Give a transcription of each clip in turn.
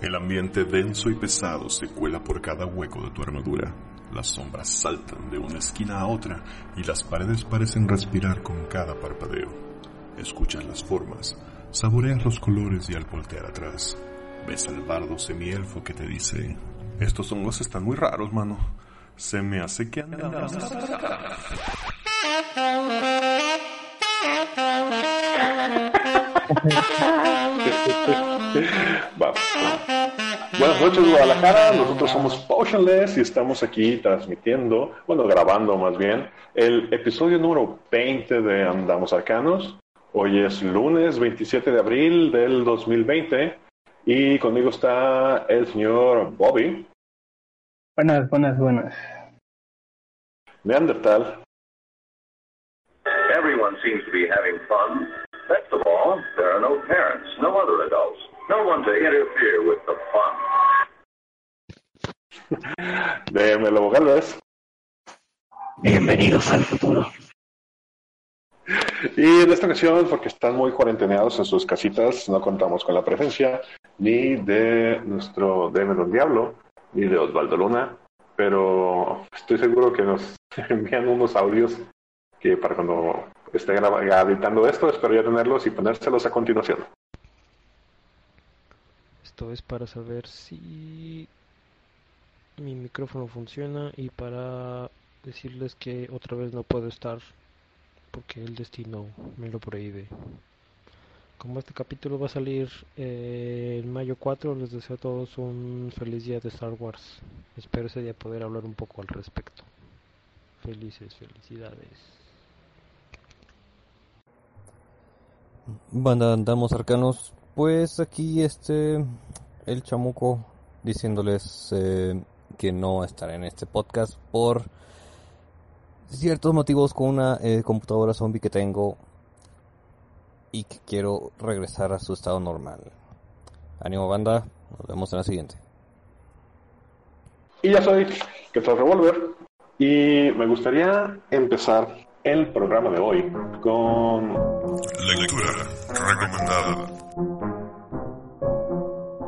El ambiente denso y pesado se cuela por cada hueco de tu armadura. Las sombras saltan de una esquina a otra y las paredes parecen respirar con cada parpadeo. Escuchas las formas, saboreas los colores y al voltear atrás, ves al bardo semielfo que te dice: estos hongos están muy raros, mano. Se me hace que andamos. Buenas noches, Guadalajara. Nosotros somos Potionless y estamos aquí transmitiendo, bueno, grabando más bien, el episodio número 20 de Andamos Arcanos. Hoy es lunes 27 de abril del 2020 y conmigo está el señor Bobby. Buenas. Neandertal. Everyone seems to be having fun. Best of all, there are no parents, no other adults, no one to interfere with the fun. De Me Lo Galvez. Bienvenidos al futuro. Y en esta ocasión, porque están muy cuarentenados en sus casitas, no contamos con la presencia ni de nuestro Melón Diablo, ni de Osvaldo Luna, pero estoy seguro que nos envían unos audios que para cuando esté editando esto, espero ya tenerlos y ponérselos a continuación. Esto es para saber si mi micrófono funciona y para decirles que otra vez no puedo estar porque el destino me lo prohíbe. Como este capítulo va a salir en mayo 4, les deseo a todos un feliz día de Star Wars. Espero ese día poder hablar un poco al respecto. Felicidades. Banda, andamos arcanos. Pues aquí el chamuco diciéndoles que no estará en este podcast por ciertos motivos con una computadora zombie que tengo y que quiero regresar a su estado normal. Ánimo, banda, nos vemos en la siguiente. Y ya soy que tras revolver y me gustaría empezar el programa de hoy con lectura recomendada.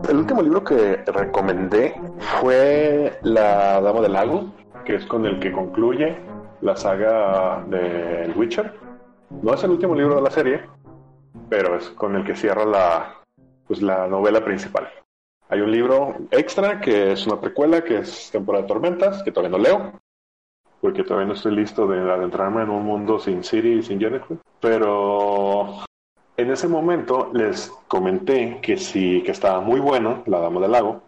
El último libro que recomendé fue La Dama del Lago, que es con el que concluye la saga de Witcher. No es el último libro de la serie, pero es con el que cierra la novela principal. Hay un libro extra que es una precuela, que es Temporada de Tormentas, que todavía no leo, porque todavía no estoy listo de adentrarme en un mundo sin Siri y sin Jennifer. Pero en ese momento les comenté que sí, que estaba muy bueno La Dama del Lago,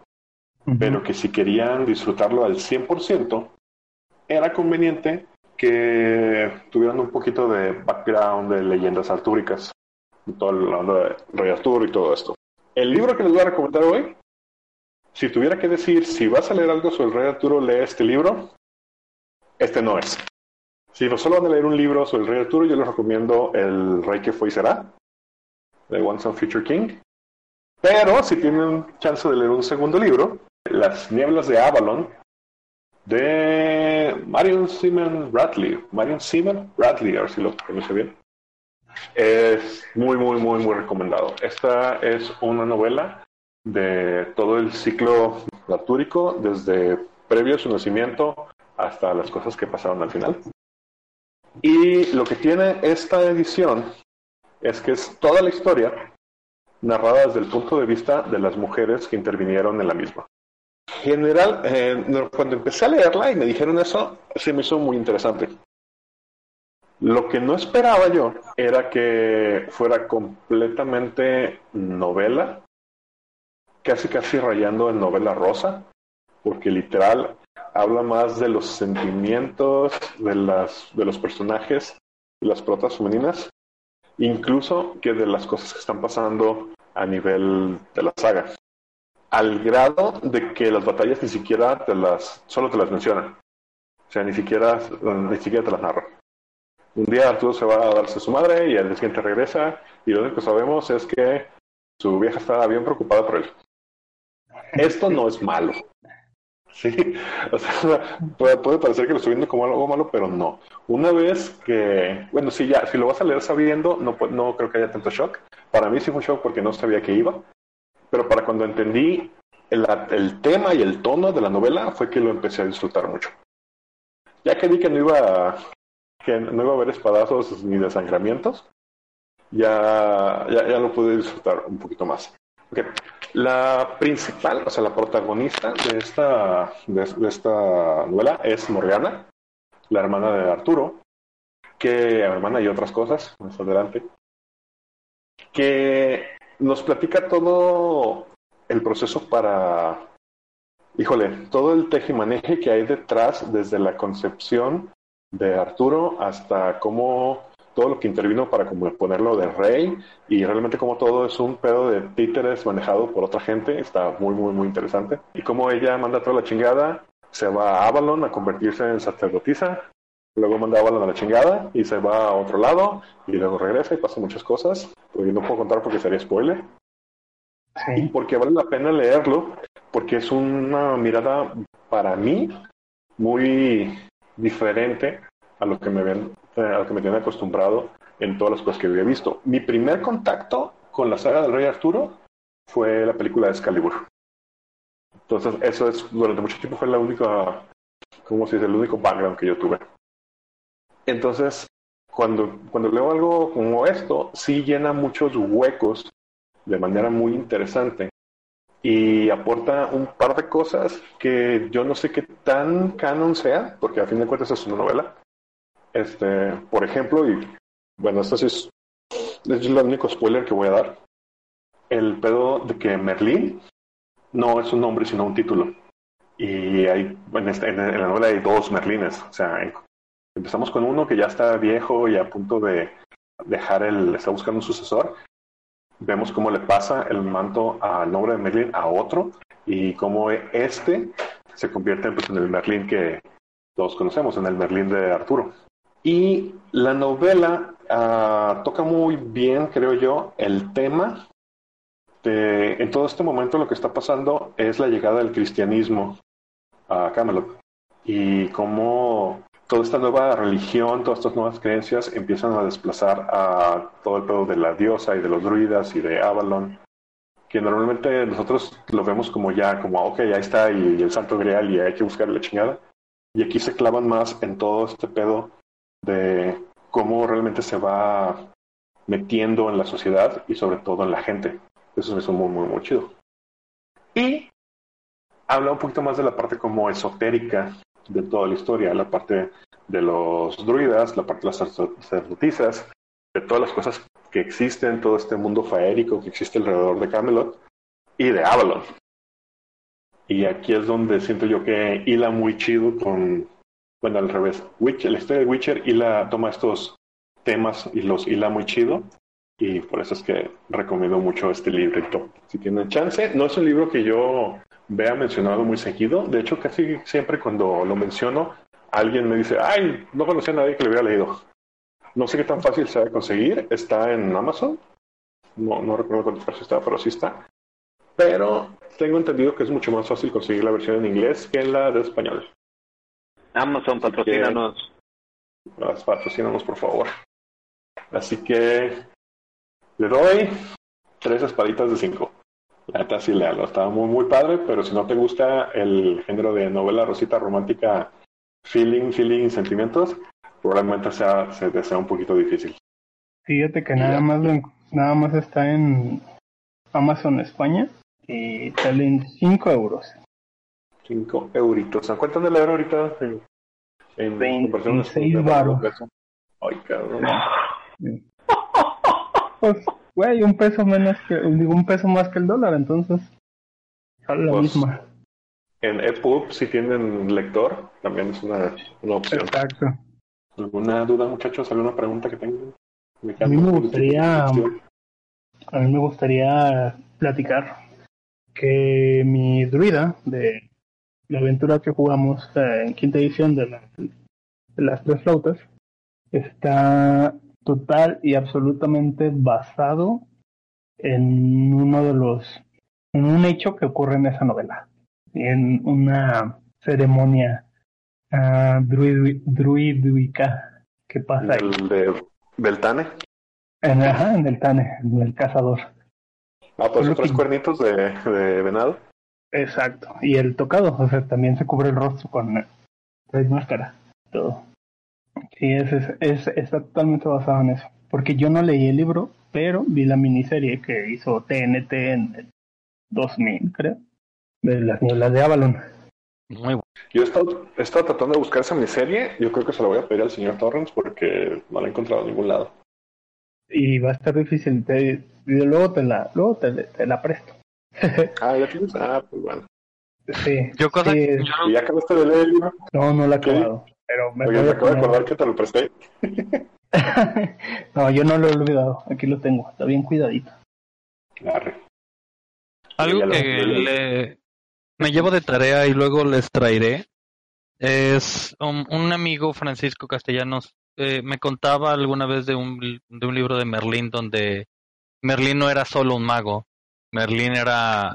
pero que si querían disfrutarlo al 100%, era conveniente que tuvieran un poquito de background de leyendas artúricas, todo el onda de Rey Arturo y todo esto. El libro que les voy a recomendar hoy, si tuviera que decir si vas a leer algo sobre el Rey Arturo, lee este libro. Este no es. Si no solo van a leer un libro sobre el Rey Arturo, yo les recomiendo El Rey que Fue y Será, de Once and Future King. Pero si tienen chance de leer un segundo libro, Las Nieblas de Avalon, de Marion Zimmer Bradley, a ver si lo pronuncio bien. Es muy, muy, muy, muy recomendado. Esta es una novela de todo el ciclo artúrico, desde previo a su nacimiento hasta las cosas que pasaron al final. Y lo que tiene esta edición es que es toda la historia narrada desde el punto de vista de las mujeres que intervinieron en la misma. General, cuando empecé a leerla y me dijeron eso, se me hizo muy interesante. Lo que no esperaba yo era que fuera completamente novela, casi rayando en novela rosa, porque literal habla más de los sentimientos de los personajes, de las protas femeninas, incluso que de las cosas que están pasando a nivel de la saga, al grado de que las batallas ni siquiera solo te las mencionan, o sea, ni siquiera te las narra. Un día Arturo se va a darse a su madre y al día siguiente regresa y lo único que sabemos es que su vieja está bien preocupada por él. Esto no es malo. Sí, o sea, puede parecer que lo estoy viendo como algo malo, pero no. Una vez que, bueno, si lo vas a leer sabiendo, no creo que haya tanto shock. Para mí sí fue un shock porque no sabía que iba, pero para cuando entendí el tema y el tono de la novela fue que lo empecé a disfrutar mucho. Ya que vi que no iba a haber espadazos ni desangramientos, ya lo pude disfrutar un poquito más. Okay. La principal, o sea, la protagonista de esta novela es Morgana, la hermana de Arturo, que hermana y otras cosas, más adelante, que nos platica todo el proceso para, híjole, todo el tejimaneje que hay detrás, desde la concepción de Arturo hasta cómo todo lo que intervino para como ponerlo de rey, y realmente como todo es un pedo de títeres manejado por otra gente. Está muy, muy, muy interesante. Y como ella manda toda la chingada, se va a Avalon a convertirse en sacerdotisa, luego manda a Avalon a la chingada y se va a otro lado, y luego regresa y pasa muchas cosas, porque no puedo contar porque sería spoiler. Sí. Y porque vale la pena leerlo, porque es una mirada, para mí, muy diferente a lo que me tiene acostumbrado en todas las cosas que había visto. Mi primer contacto con la saga del Rey Arturo fue la película de Excalibur. Entonces, eso es, durante mucho tiempo fue la única, ¿cómo se dice?, el único background que yo tuve. Entonces, cuando leo algo como esto, sí llena muchos huecos de manera muy interesante y aporta un par de cosas que yo no sé qué tan canon sea, porque a fin de cuentas es una novela. Por ejemplo, y bueno, esto sí es el único spoiler que voy a dar, el pedo de que Merlín no es un nombre sino un título, y hay en la novela hay dos Merlines. O sea, empezamos con uno que ya está viejo y a punto de dejar está buscando un sucesor. Vemos cómo le pasa el manto al nombre de Merlín a otro, y cómo se convierte en el Merlín que todos conocemos, en el Merlín de Arturo. Y la novela toca muy bien, creo yo, el tema de, en todo este momento lo que está pasando es la llegada del cristianismo a Camelot, y cómo toda esta nueva religión, todas estas nuevas creencias empiezan a desplazar a todo el pedo de la diosa y de los druidas y de Avalon, que normalmente nosotros lo vemos como ya, como ok, ahí está, y el santo grial, y hay que buscar la chingada. Y aquí se clavan más en todo este pedo de cómo realmente se va metiendo en la sociedad y sobre todo en la gente. Eso me hizo muy, muy, muy chido. Y habla un poquito más de la parte como esotérica de toda la historia, la parte de los druidas, la parte de las sacerdotisas, de todas las cosas que existen, todo este mundo faérico que existe alrededor de Camelot y de Avalon. Y aquí es donde siento yo que hila muy chido con, bueno, al revés, la historia de Witcher toma estos temas y los hila muy chido, y por eso es que recomiendo mucho este librito. Si tienen chance, no es un libro que yo vea mencionado muy seguido. De hecho, casi siempre cuando lo menciono, alguien me dice, ay, no conocía a nadie que lo hubiera leído. No sé qué tan fácil sea de conseguir, está en Amazon, no recuerdo cuánto precio está, pero sí está. Pero tengo entendido que es mucho más fácil conseguir la versión en inglés que la de español. Amazon, patrocínanos. Patrocínanos, por favor. Así que le doy 3 espaditas de 5. Neta, sí, léalo. Está muy, muy padre, pero si no te gusta el género de novela rosita romántica, feeling, sentimientos, probablemente se te sea un poquito difícil. Fíjate que nada más está en Amazon España. Y salen 5 euros. 5 euritos. ¿Cuánto de leer ahorita? En 26 baros. Ay, cabrón. Pues, güey, un peso más que el dólar, entonces sale la misma. En EPUB, si tienen lector, también es una opción. Exacto. ¿Alguna duda, muchachos? ¿Alguna pregunta que tengan? A mí me gustaría platicar que mi druida de la aventura que jugamos en quinta edición de las 3 flautas está total y absolutamente basado en un hecho que ocurre en esa novela, en una ceremonia druídica que pasa del Tane, en el Tane, en el cazador. Ah, pues 3 cuernitos de venado. Exacto. Y el tocado, o sea, también se cubre el rostro con tres máscaras. Todo. Sí, está totalmente basado en eso. Porque yo no leí el libro, pero vi la miniserie que hizo TNT en el 2000, creo, de Las Nieblas de Avalon. Muy bueno. Yo he estado tratando de buscar esa miniserie. Yo creo que se la voy a pedir al señor Torrens porque no la he encontrado en ningún lado. Y va a estar difícil. Luego te la presto. Ah, ¿la tienes? Ah, pues bueno. Sí. ¿Y acabaste de leer el libro? No la he acabado. ¿Sí? Pero me acabo de acordar que te lo presté. No, yo no lo he olvidado. Aquí lo tengo. Está bien cuidadito. Claro. Algo que me llevo de tarea y luego les traeré es un amigo, Francisco Castellanos, me contaba alguna vez de un libro de Merlín donde Merlín no era solo un mago. Merlín era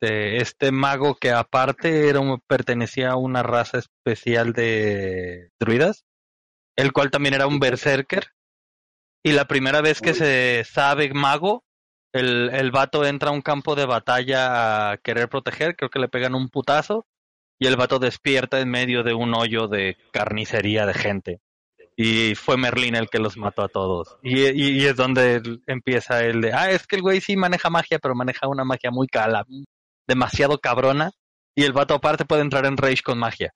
este mago que aparte pertenecía a una raza especial de druidas, el cual también era un berserker. Y la primera vez que se sabe mago, el vato entra a un campo de batalla a querer proteger, creo que le pegan un putazo, y el vato despierta en medio de un hoyo de carnicería de gente. Y fue Merlín el que los mató a todos. Y es donde empieza el de, es que el güey sí maneja magia, pero maneja una magia muy cala, demasiado cabrona, y el vato aparte puede entrar en rage con magia.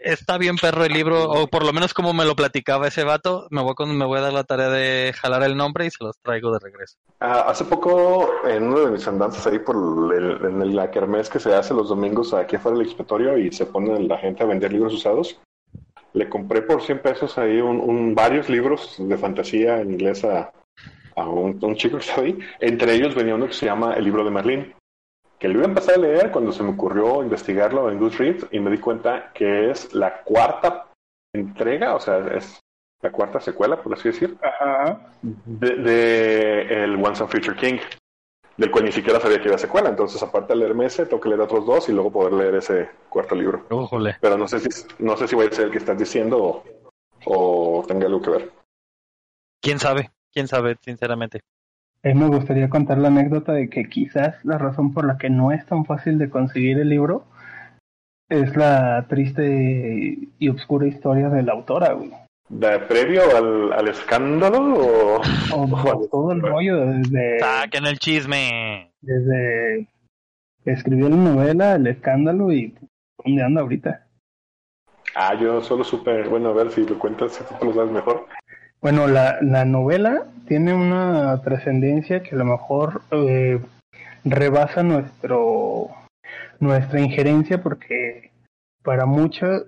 Está bien perro el libro, o por lo menos como me lo platicaba ese vato. Me voy a dar la tarea de jalar el nombre y se los traigo de regreso. Hace poco, en una de mis andanzas ahí en la kermés que se hace los domingos aquí afuera del expiatorio y se pone la gente a vender libros usados, le compré por 100 pesos ahí varios libros de fantasía en inglés a un chico que estaba ahí. Entre ellos venía uno que se llama El libro de Merlín, que lo iba a empezar a leer cuando se me ocurrió investigarlo en Goodreads y me di cuenta que es la cuarta entrega, o sea, es la cuarta secuela, por así decir, de el Once and Future King, del cual ni siquiera sabía que era secuela. Entonces, aparte de leerme ese, tengo que leer otros dos y luego poder leer ese cuarto libro. ¡Ójole! Pero no sé si voy a ser el que estás diciendo o tenga algo que ver. ¿Quién sabe, sinceramente? Me gustaría contar la anécdota de que quizás la razón por la que no es tan fácil de conseguir el libro es la triste y oscura historia de la autora, güey. ¿De previo al escándalo o todo el rollo desde... ¡Saquen el chisme! Desde que escribió la novela, el escándalo y dónde anda ahorita. Yo solo supe... Bueno, a ver si lo cuentas, si tú lo sabes mejor. Bueno, la novela tiene una trascendencia que a lo mejor rebasa nuestra injerencia, porque para muchas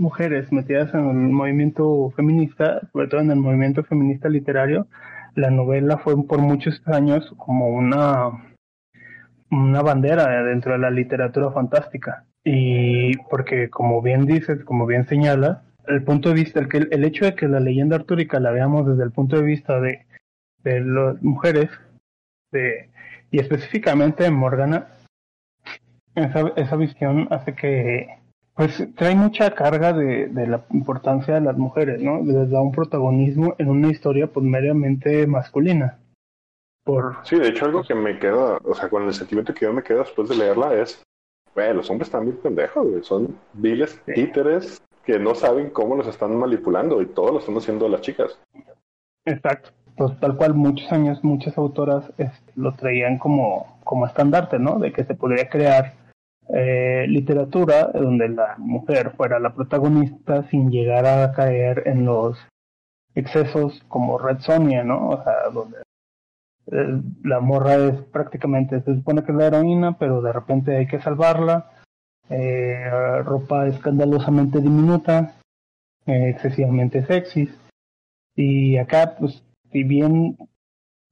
mujeres metidas en el movimiento feminista, sobre todo en el movimiento feminista literario, la novela fue por muchos años como una bandera dentro de la literatura fantástica. Y porque como bien dices, como bien señala, el punto de vista, el hecho de que la leyenda artúrica la veamos desde el punto de vista de las mujeres, y específicamente de Morgana, esa visión hace que, pues, trae mucha carga de la importancia de las mujeres, ¿no? Les da un protagonismo en una historia, pues, meramente masculina. Sí, de hecho, algo que me queda, o sea, con el sentimiento que yo me quedo después de leerla es, los hombres están bien pendejos, son viles títeres, que no saben cómo los están manipulando y todo lo están haciendo las chicas. Exacto. Pues tal cual muchos años, muchas autoras lo traían como estandarte, ¿no? De que se podría crear literatura donde la mujer fuera la protagonista sin llegar a caer en los excesos como Red Sonja, ¿no? O sea, donde la morra es prácticamente, se supone que es la heroína, pero de repente hay que salvarla. Ropa escandalosamente diminuta, excesivamente sexy, y acá, pues, si bien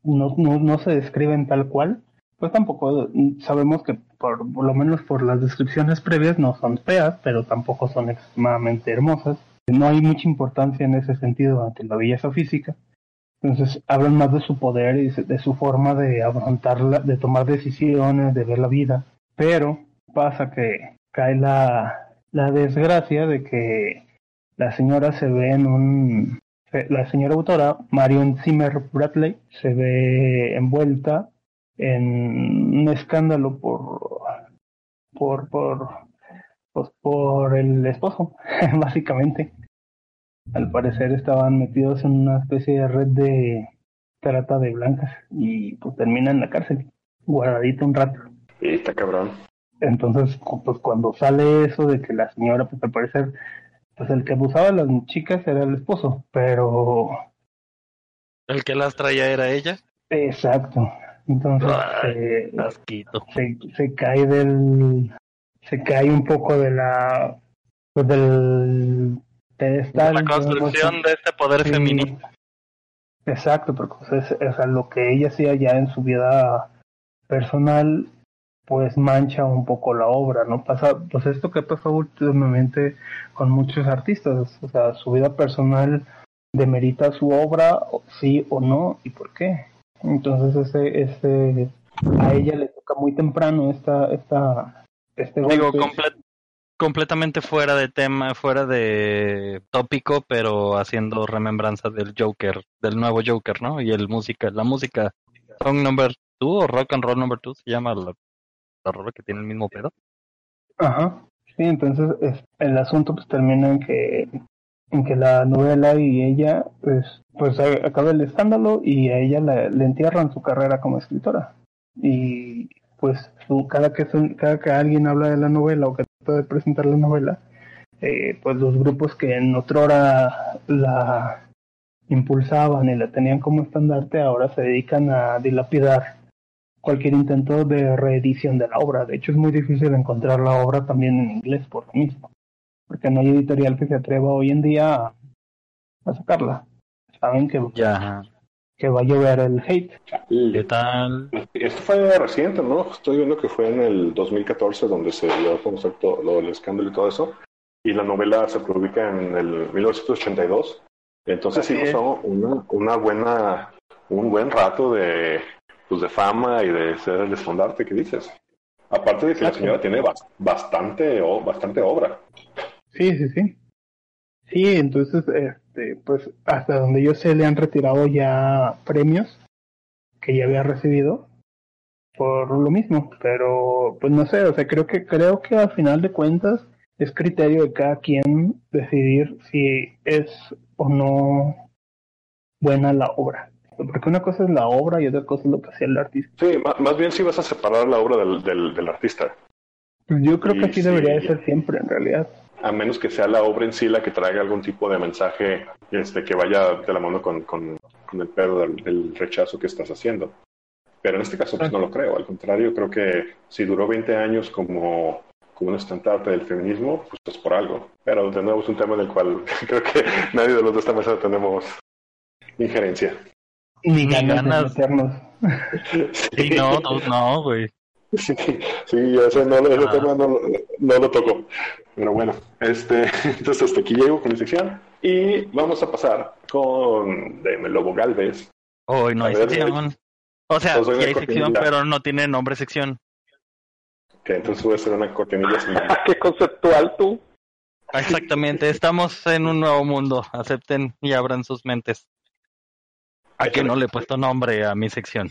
no se describen tal cual, pues tampoco sabemos que por lo menos por las descripciones previas no son feas, pero tampoco son extremadamente hermosas. No hay mucha importancia en ese sentido ante la belleza física. Entonces hablan más de su poder y de su forma de afrontarla, de tomar decisiones, de ver la vida, pero pasa que cae la desgracia de que la señora autora, Marion Zimmer Bradley, se ve envuelta en un escándalo por por el esposo, básicamente. Al parecer estaban metidos en una especie de red de trata de blancas y pues termina en la cárcel, guardadito un rato. Está cabrón. Entonces, pues cuando sale eso de que la señora, pues al parecer, pues el que abusaba de las chicas era el esposo, pero... ¿El que las traía era ella? Exacto. Entonces, ay, se cae del... Se cae un poco de la... Pues del... pedestal, de la construcción de este poder feminista. Exacto, porque es lo que ella hacía ya en su vida personal, pues mancha un poco la obra, ¿no? Pasa, pues esto que ha pasado últimamente con muchos artistas, o sea, su vida personal demerita su obra, sí o no, y por qué. Entonces a ella le toca muy temprano este golpe. Digo, completamente fuera de tema, fuera de tópico, pero haciendo remembranza del Joker, del nuevo Joker, ¿no? Y la música, Song Number 2 o Rock and Roll Number 2 se llama la rola que tiene el mismo pedo. Ajá, sí, entonces el asunto pues termina en que la novela y ella pues acaba el escándalo y a ella le entierran su carrera como escritora. Y pues cada que alguien habla de la novela o que de presentar la novela, pues los grupos que en otrora la impulsaban y la tenían como estandarte, ahora se dedican a dilapidar cualquier intento de reedición de la obra. De hecho, es muy difícil encontrar la obra también en inglés por lo mismo, porque no hay editorial que se atreva hoy en día a sacarla. Saben que ya que va a llover el hate. ¿Qué tal? Esto fue reciente, ¿no? Estoy viendo que fue en el 2014 donde se dio a conocer lo del escándalo y todo eso. Y la novela se publica en el 1982. Entonces sí pasó un buen rato de fama y de ser el estandarte que dices. Aparte de que la señora tiene bastante obra. Sí. Sí, entonces, pues hasta donde yo sé le han retirado ya premios que ya había recibido por lo mismo, pero pues no sé, o sea, creo que al final de cuentas es criterio de cada quien decidir si es o no buena la obra. Porque una cosa es la obra y otra cosa es lo que hacía el artista. Sí, más bien si vas a separar la obra del artista. Pues yo creo que así debería de ser siempre, en realidad. A menos que sea la obra en sí la que traiga algún tipo de mensaje que vaya de la mano con el pedo del rechazo que estás haciendo. Pero en este caso pues no lo creo. Al contrario, creo que si duró 20 años como un estandarte del feminismo, pues es por algo. Pero de nuevo es un tema del cual creo que nadie de los de esta mesa tenemos injerencia. Ni ganas de meternos. Sí, no, güey. Sí, yo ese tema no lo toco. Pero bueno, entonces hasta aquí llego con mi sección. Y vamos a pasar con de Lobo Galvez. Hoy no hay sección. O sea, sí hay sección, pero no tiene nombre sección. Ok, entonces voy a hacer una cortinilla. ¡Qué conceptual tú! Exactamente, estamos en un nuevo mundo. Acepten y abran sus mentes. A que no le he puesto nombre a mi sección.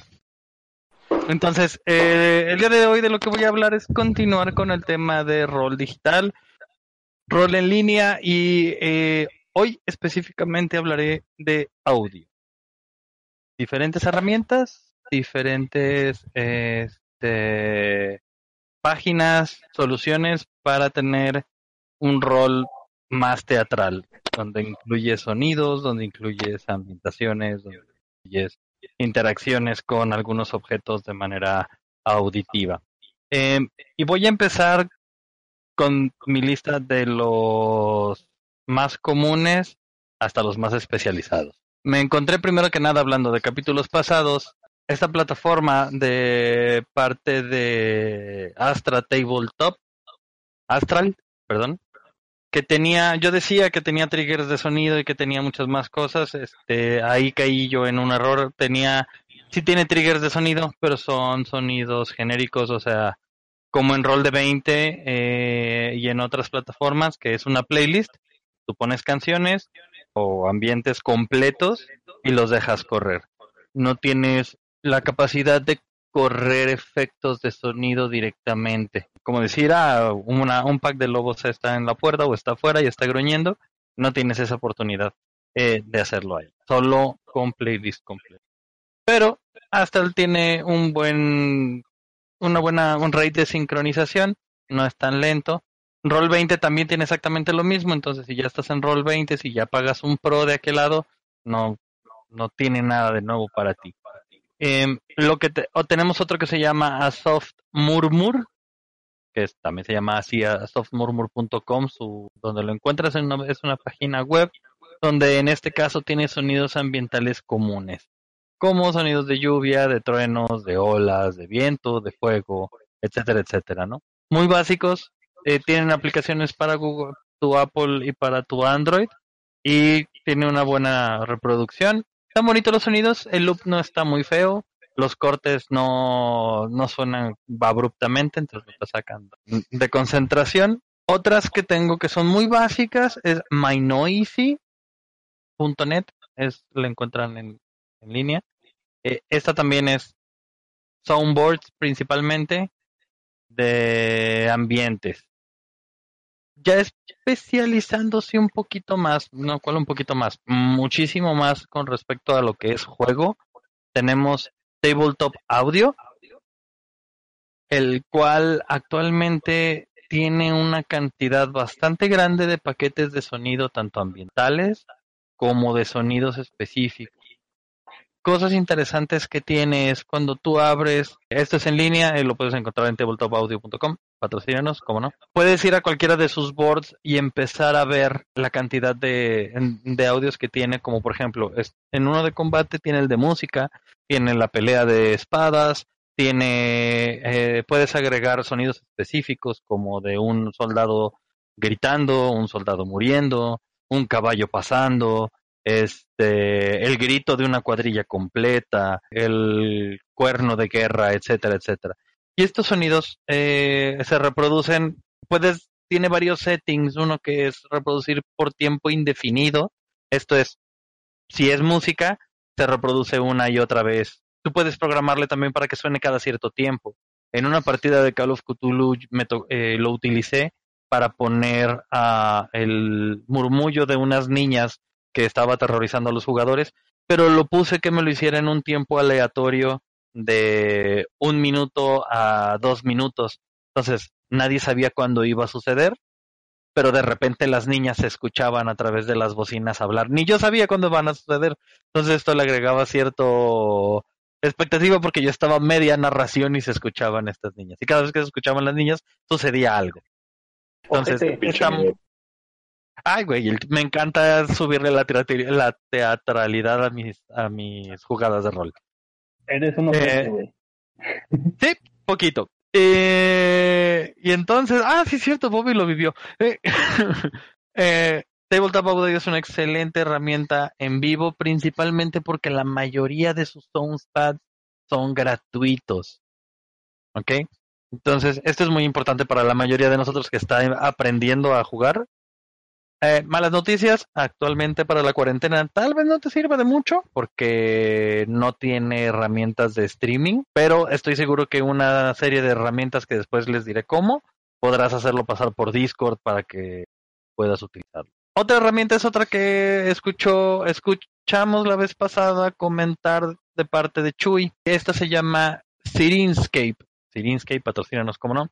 Entonces, el día de hoy de lo que voy a hablar es continuar con el tema de rol digital, rol en línea, y hoy específicamente hablaré de audio. Diferentes herramientas, diferentes páginas, soluciones para tener un rol más teatral, donde incluye sonidos, donde incluyes ambientaciones, donde incluyes interacciones con algunos objetos de manera auditiva. Y voy a empezar con mi lista de los más comunes hasta los más especializados. Me encontré primero que nada, hablando de capítulos pasados, esta plataforma de parte de Astral, que tenía, yo decía que tenía triggers de sonido y que tenía muchas más cosas. Ahí caí yo en un error. Sí tiene triggers de sonido, pero son sonidos genéricos, o sea, como en Roll20 y en otras plataformas, que es una playlist. Tú pones canciones o ambientes completos y los dejas correr. No tienes la capacidad de correr efectos de sonido directamente. Como decir, un pack de lobos está en la puerta o está afuera y está gruñendo, no tienes esa oportunidad de hacerlo ahí. Solo con playlist completo. Pero hasta él tiene un rate de sincronización, no es tan lento. Roll20 también tiene exactamente lo mismo, entonces si ya estás en Roll20, si ya pagas un pro de aquel lado, no tiene nada de nuevo para ti. Tenemos otro que se llama Asoftmurmur, que también se llama así, asoftmurmur.com, donde lo encuentras es una página web donde en este caso tiene sonidos ambientales comunes, como sonidos de lluvia, de truenos, de olas, de viento, de fuego, etcétera, etcétera, ¿no? Muy básicos. Tienen aplicaciones para Google, tu Apple y para tu Android, y tiene una buena reproducción. Están bonitos los sonidos, el loop no está muy feo, los cortes no suenan abruptamente, entonces lo sacan de concentración. Otras que tengo que son muy básicas es mynoisy.net, la encuentran en línea. Esta también es soundboards principalmente de ambientes. Ya especializándose un poquito más, muchísimo más con respecto a lo que es juego, tenemos Tabletop Audio, el cual actualmente tiene una cantidad bastante grande de paquetes de sonido, tanto ambientales como de sonidos específicos. Cosas interesantes que tiene es cuando tú abres, esto es en línea, lo puedes encontrar en tabletopaudio.com, patrocínanos, cómo no. Puedes ir a cualquiera de sus boards y empezar a ver la cantidad de audios que tiene, como por ejemplo, en uno de combate tiene el de música, tiene la pelea de espadas, puedes agregar sonidos específicos como de un soldado gritando, un soldado muriendo, un caballo pasando, el grito de una cuadrilla completa, el cuerno de guerra, etcétera, etcétera. Y estos sonidos se reproducen, tiene varios settings, uno que es reproducir por tiempo indefinido, esto es, si es música, se reproduce una y otra vez. Tú puedes programarle también para que suene cada cierto tiempo. En una partida de Call of Cthulhu lo utilicé para poner el murmullo de unas niñas que estaba aterrorizando a los jugadores, pero lo puse que me lo hiciera en un tiempo aleatorio de 1 minuto a 2 minutos. Entonces, nadie sabía cuándo iba a suceder, pero de repente las niñas se escuchaban a través de las bocinas hablar. Ni yo sabía cuándo van a suceder. Entonces, esto le agregaba cierto expectativa porque yo estaba media narración y se escuchaban estas niñas. Y cada vez que se escuchaban las niñas, sucedía algo. Entonces, ay, güey, me encanta subirle la teatralidad a mis jugadas de rol. Eres un hombre, güey. Sí, poquito. Y entonces, sí es cierto, Bobby lo vivió. Tabletop Audio es una excelente herramienta en vivo, principalmente porque la mayoría de sus soundpads son gratuitos. ¿Ok? Entonces, esto es muy importante para la mayoría de nosotros que está aprendiendo a jugar. Malas noticias, actualmente para la cuarentena tal vez no te sirva de mucho porque no tiene herramientas de streaming, pero estoy seguro que una serie de herramientas que después les diré cómo, podrás hacerlo pasar por Discord para que puedas utilizarlo. Otra herramienta es otra que escuchamos la vez pasada comentar de parte de Chuy. Esta se llama Sirenscape. Sirenscape, patrocínanos, cómo no.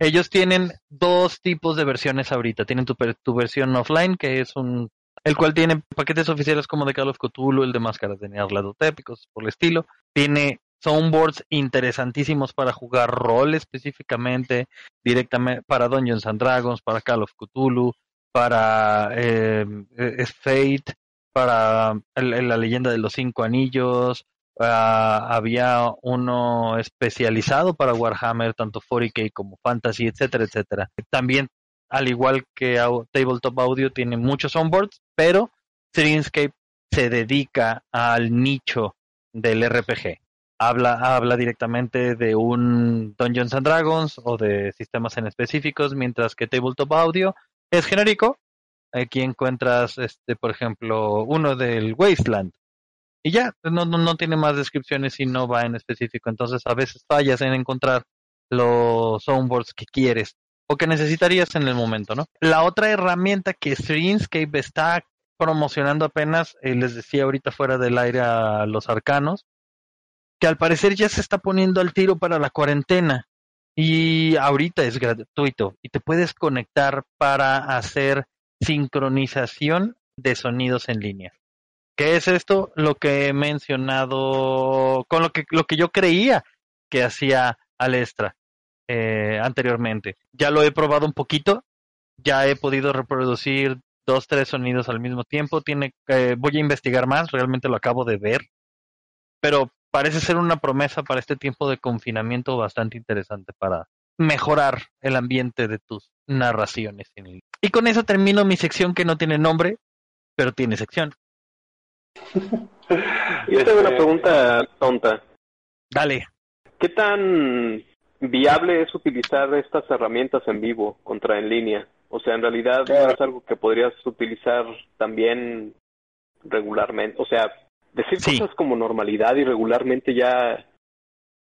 Ellos tienen dos tipos de versiones ahorita. Tienen tu versión offline, que es el cual tiene paquetes oficiales como de Call of Cthulhu, el de máscaras de Neandertal, épicos por el estilo. Tiene soundboards interesantísimos para jugar rol específicamente, directamente para Dungeons and Dragons, para Call of Cthulhu, para Fate, para La Leyenda de los Cinco Anillos. Había uno especializado para Warhammer, tanto 40K como Fantasy, etcétera, etcétera. También, al igual que Tabletop Audio, tiene muchos soundboards, pero Sirenscape se dedica al nicho del RPG. Habla directamente de un Dungeons and Dragons o de sistemas en específicos, mientras que Tabletop Audio es genérico. Aquí encuentras, por ejemplo, uno del Wasteland. Y ya, no tiene más descripciones y no va en específico. Entonces a veces fallas en encontrar los soundboards que quieres o que necesitarías en el momento, ¿no? La otra herramienta que Sirenscape está promocionando apenas, les decía ahorita fuera del aire a los arcanos, que al parecer ya se está poniendo al tiro para la cuarentena. Y ahorita es gratuito y te puedes conectar para hacer sincronización de sonidos en línea. ¿Qué es esto? Lo que he mencionado, con lo que yo creía que hacía Alestra anteriormente. Ya lo he probado un poquito, ya he podido reproducir 2-3 sonidos al mismo tiempo. Voy a investigar más, realmente lo acabo de ver, pero parece ser una promesa para este tiempo de confinamiento bastante interesante para mejorar el ambiente de tus narraciones. Y con eso termino mi sección que no tiene nombre, pero tiene sección. Yo tengo una pregunta tonta. Dale. ¿Qué tan viable es utilizar estas herramientas en vivo contra en línea? O sea, en realidad no es algo que podrías utilizar también regularmente. O sea, decir sí, cosas como normalidad y regularmente ya...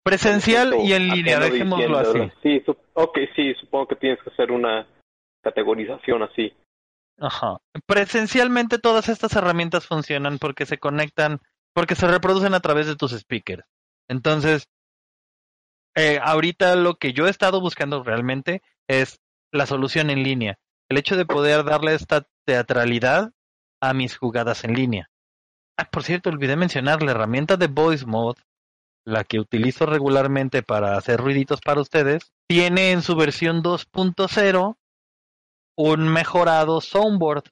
Presencial y en línea, dejémoslo así. Sí, sí, supongo que tienes que hacer una categorización así. Ajá. Presencialmente todas estas herramientas funcionan porque se conectan, porque se reproducen a través de tus speakers. Entonces, ahorita lo que yo he estado buscando realmente es la solución en línea. El hecho de poder darle esta teatralidad a mis jugadas en línea. Ah, por cierto, olvidé mencionar la herramienta de VoiceMod, la que utilizo regularmente para hacer ruiditos para ustedes, tiene en su versión 2.0 un mejorado soundboard,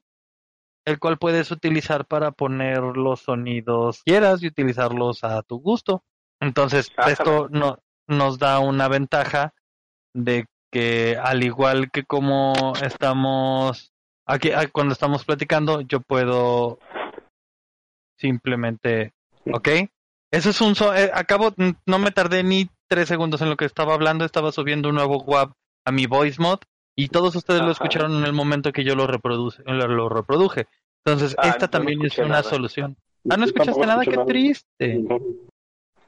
el cual puedes utilizar para poner los sonidos que quieras y utilizarlos a tu gusto. Entonces, esto nos da una ventaja de que, al igual que como estamos aquí, cuando estamos platicando, yo puedo simplemente... ¿Ok? Eso es un... no me tardé ni 3 segundos en lo que estaba hablando. Estaba subiendo un nuevo WAV a mi VoiceMod y todos ustedes lo escucharon en el momento que yo lo reproduje. Entonces, esta también es una solución. Ah, ¿no escuchaste nada? ¡Qué triste!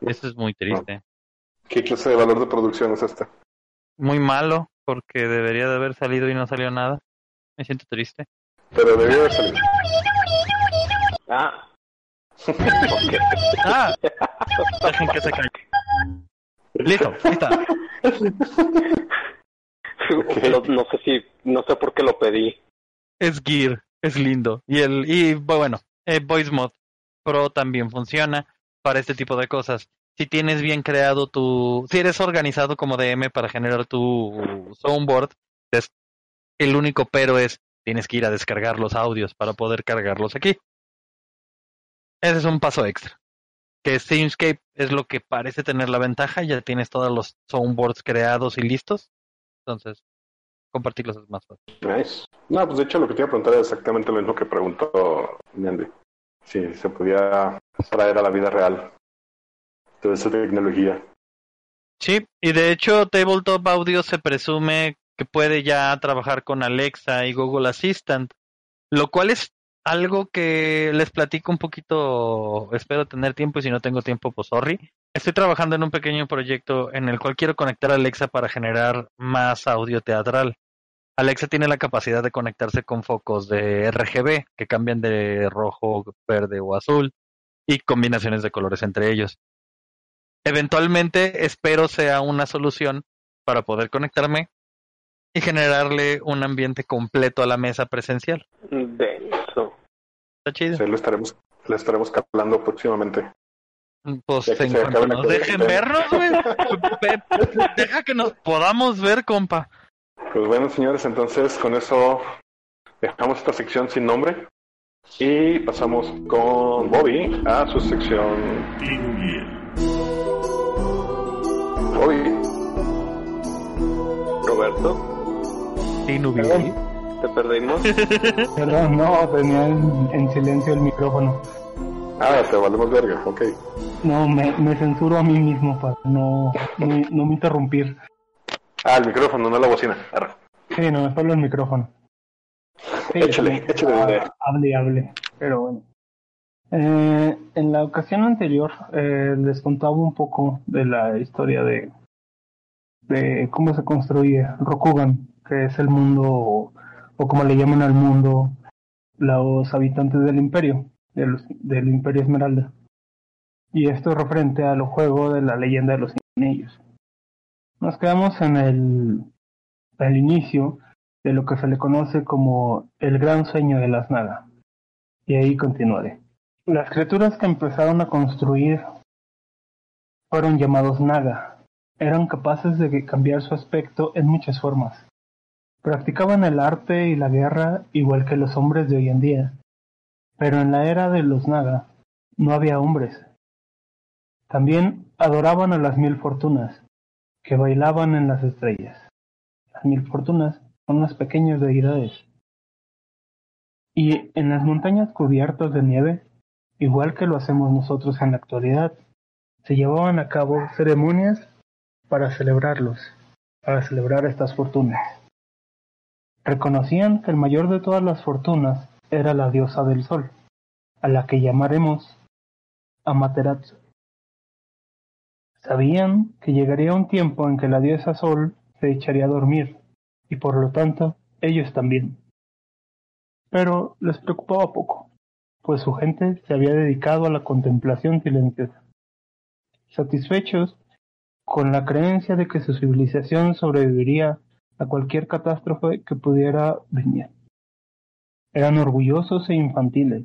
Esto es muy triste. ¿Qué clase de valor de producción es esta? Muy malo, porque debería de haber salido y no salió nada. Me siento triste. Pero debió haber salido. Ah... Ah, dejen que se calle. Listo, ahí está. Okay. No sé por qué lo pedí. Es Gear, es lindo. Y bueno, VoiceMod Pro también funciona para este tipo de cosas. Si tienes bien creado si eres organizado como DM para generar tu soundboard, el único pero es tienes que ir a descargar los audios para poder cargarlos aquí. Ese es un paso extra. Que Sirenscape es lo que parece tener la ventaja. Ya tienes todos los soundboards creados y listos. Entonces, compartirlos es más fácil. Nice. No, pues de hecho lo que te iba a preguntar es exactamente lo mismo que preguntó Andy. Si se podía traer a la vida real toda esa tecnología. Sí, y de hecho Tabletop Audio se presume que puede ya trabajar con Alexa y Google Assistant. Lo cual es algo que les platico un poquito, espero tener tiempo, y si no tengo tiempo, pues sorry. Estoy trabajando en un pequeño proyecto en el cual quiero conectar a Alexa para generar más audio teatral. Alexa tiene la capacidad de conectarse con focos de RGB que cambian de rojo, verde o azul y combinaciones de colores entre ellos. Eventualmente espero sea una solución para poder conectarme y generarle un ambiente completo a la mesa presencial. Denso. Está chido. Sí, lo estaremos captando próximamente. Pues nos dejen vernos, güey. Deja que nos podamos ver, compa. Pues bueno, señores, entonces con eso dejamos esta sección sin nombre y pasamos con Bobby a su sección. Bobby. Roberto. ¿Perdón? ¿Te perdimos? Perdón, no, tenía en silencio el micrófono. Ah, te valemos verga, ok. No, me censuro a mí mismo para no me interrumpir. Ah, el micrófono, no la bocina. Arra. Sí, no, solo el micrófono. Sí, échale. Hable, pero bueno. En la ocasión anterior les contaba un poco de la historia de cómo se construye Rokugan, que es el mundo, o como le llaman al mundo los habitantes del imperio, del imperio Esmeralda. Y esto es referente al juego de La Leyenda de los Cinco Anillos. Nos quedamos en el inicio de lo que se le conoce como el gran sueño de las Naga, y ahí continuaré. Las criaturas que empezaron a construir fueron llamados Naga. Eran capaces de cambiar su aspecto en muchas formas. Practicaban el arte y la guerra igual que los hombres de hoy en día, pero en la era de los Naga no había hombres. También adoraban a las mil fortunas, que bailaban en las estrellas. Las mil fortunas son las pequeñas deidades. Y en las montañas cubiertas de nieve, igual que lo hacemos nosotros en la actualidad, se llevaban a cabo ceremonias para celebrar estas fortunas. Reconocían que el mayor de todas las fortunas era la diosa del sol, a la que llamaremos Amaterasu. Sabían que llegaría un tiempo en que la diosa sol se echaría a dormir, y por lo tanto, ellos también. Pero les preocupaba poco, pues su gente se había dedicado a la contemplación silenciosa. Satisfechos con la creencia de que su civilización sobreviviría a cualquier catástrofe que pudiera venir. Eran orgullosos e infantiles,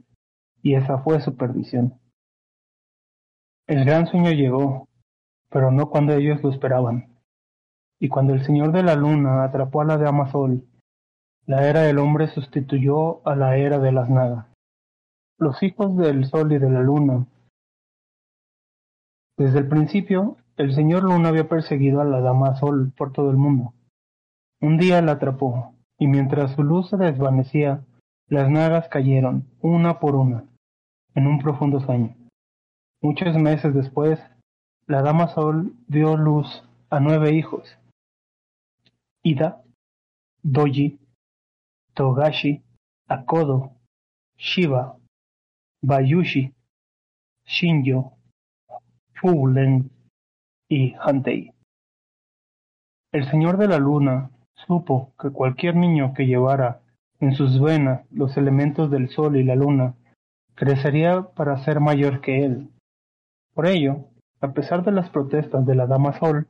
y esa fue su perdición. El gran sueño llegó, pero no cuando ellos lo esperaban. Y cuando el señor de la luna atrapó a la dama sol, la era del hombre sustituyó a la era de las nagas. Los hijos del sol y de la luna. Desde el principio, el señor luna había perseguido a la dama sol por todo el mundo. Un día la atrapó, y mientras su luz se desvanecía, las nagas cayeron, una por una, en un profundo sueño. Muchos meses después, la dama sol dio luz a 9 hijos: Ida, Doji, Togashi, Akodo, Shiba, Bayushi, Shinjo, Fu Leng y Hantei. El señor de la luna supo que cualquier niño que llevara en sus venas los elementos del sol y la luna crecería para ser mayor que él. Por ello, a pesar de las protestas de la dama sol,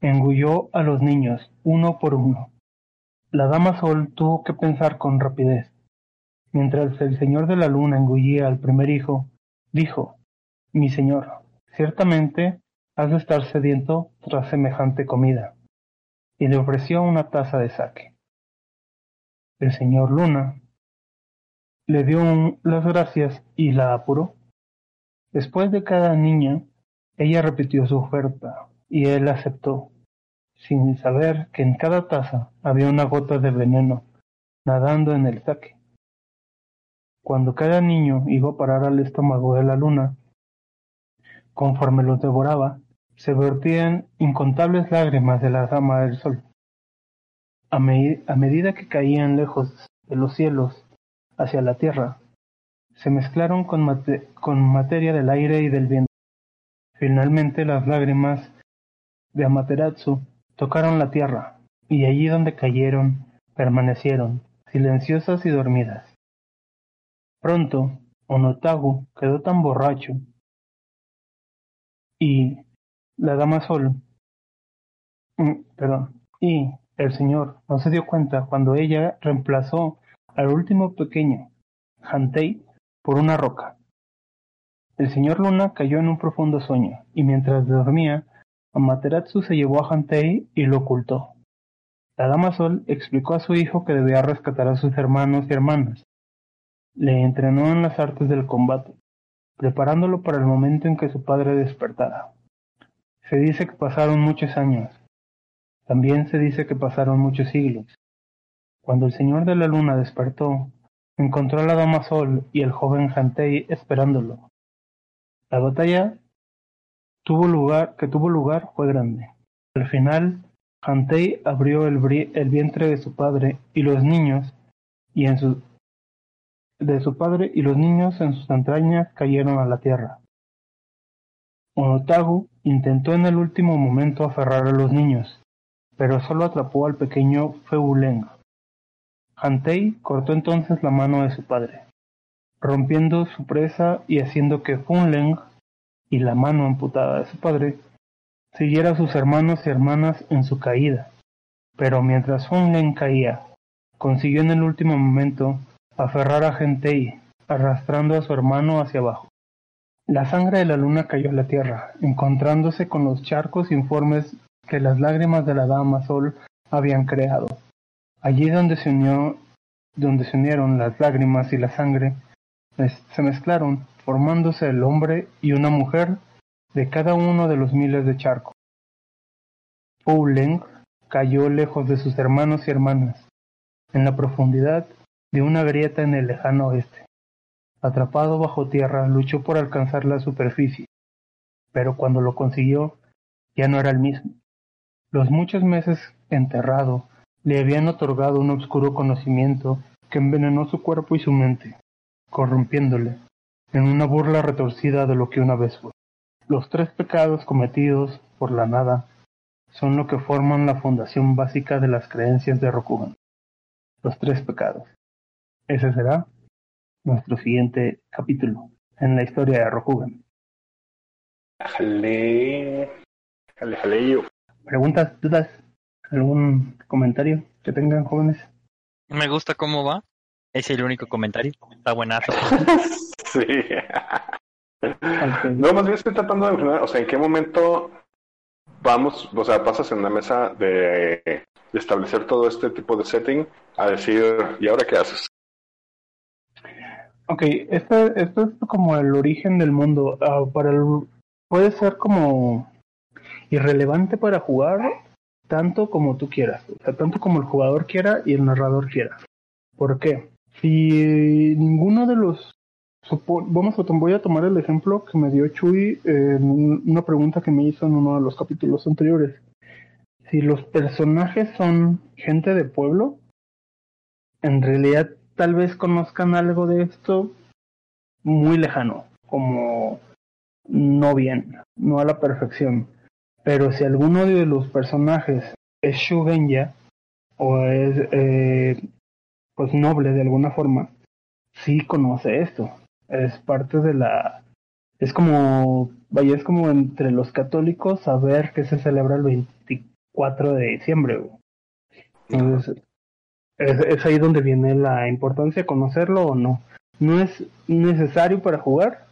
engulló a los niños uno por uno. La dama sol tuvo que pensar con rapidez. Mientras el señor de la luna engullía al primer hijo, dijo: «Mi señor, ciertamente has de estar sediento tras semejante comida», y le ofreció una taza de sake. El señor luna le dio las gracias y la apuró. Después de cada niña, ella repitió su oferta, y él aceptó, sin saber que en cada taza había una gota de veneno nadando en el sake. Cuando cada niño iba a parar al estómago de la luna, conforme los devoraba, se vertían incontables lágrimas de la dama del sol. A medida que caían lejos de los cielos hacia la tierra, se mezclaron con materia del aire y del viento. Finalmente las lágrimas de Amaterasu tocaron la tierra, y allí donde cayeron, permanecieron, silenciosas y dormidas. Pronto, Onotagu quedó tan borracho, y la dama sol, y el señor no se dio cuenta cuando ella reemplazó al último pequeño, Hantei, por una roca. El señor luna cayó en un profundo sueño, y mientras dormía, Amaterasu se llevó a Hantei y lo ocultó. La dama sol explicó a su hijo que debía rescatar a sus hermanos y hermanas. Le entrenó en las artes del combate, preparándolo para el momento en que su padre despertara. Se dice que pasaron muchos años. También se dice que pasaron muchos siglos. Cuando el señor de la luna despertó, encontró a la dama sol y el joven Hantei esperándolo. La batalla que tuvo lugar fue grande. Al final, Hantei abrió el vientre de su padre y los niños, y en su de su padre y los niños en sus entrañas cayeron a la tierra. Onotagu intentó en el último momento aferrar a los niños, pero solo atrapó al pequeño Fu Leng. Hantei cortó entonces la mano de su padre, rompiendo su presa y haciendo que Fu Leng y la mano amputada de su padre siguiera a sus hermanos y hermanas en su caída. Pero mientras Fu Leng caía, consiguió en el último momento aferrar a Hantei, arrastrando a su hermano hacia abajo. La sangre de la luna cayó a la tierra, encontrándose con los charcos informes que las lágrimas de la dama sol habían creado. Allí donde se unieron las lágrimas y la sangre, se mezclaron, formándose el hombre y una mujer de cada uno de los miles de charcos. Fu Leng cayó lejos de sus hermanos y hermanas, en la profundidad de una grieta en el lejano oeste. Atrapado bajo tierra, luchó por alcanzar la superficie, pero cuando lo consiguió, ya no era el mismo. Los muchos meses enterrado le habían otorgado un oscuro conocimiento que envenenó su cuerpo y su mente, corrompiéndole en una burla retorcida de lo que una vez fue. Los tres pecados cometidos por la nada son lo que forman la fundación básica de las creencias de Rokugan. Los tres pecados. Ese será nuestro siguiente capítulo en la historia de Rokugan. Jale. ¿Preguntas, dudas? ¿Algún comentario que tengan, jóvenes? Me gusta cómo va. Es el único comentario. Está buenazo. Sí. Okay. No, más bien estoy tratando de imaginar, o sea, ¿en qué momento vamos, o sea, pasas en la mesa de establecer todo este tipo de setting a decir, ¿y ahora qué haces? Ok, esto es como el origen del mundo. Puede ser como irrelevante para jugar tanto como tú quieras, o sea, tanto como el jugador quiera y el narrador quiera. ¿Por qué? Si ninguno de los... voy a tomar el ejemplo que me dio Chuy en una pregunta que me hizo en uno de los capítulos anteriores. Si los personajes son gente de pueblo, en realidad tal vez conozcan algo de esto muy lejano, como no bien, no a la perfección. Pero si alguno de los personajes es Shugenya o es pues noble de alguna forma, sí conoce esto. Es parte de la... Es como entre los católicos saber que se celebra el 24 de diciembre. Entonces, es ahí donde viene la importancia de conocerlo o no. No es necesario para jugar,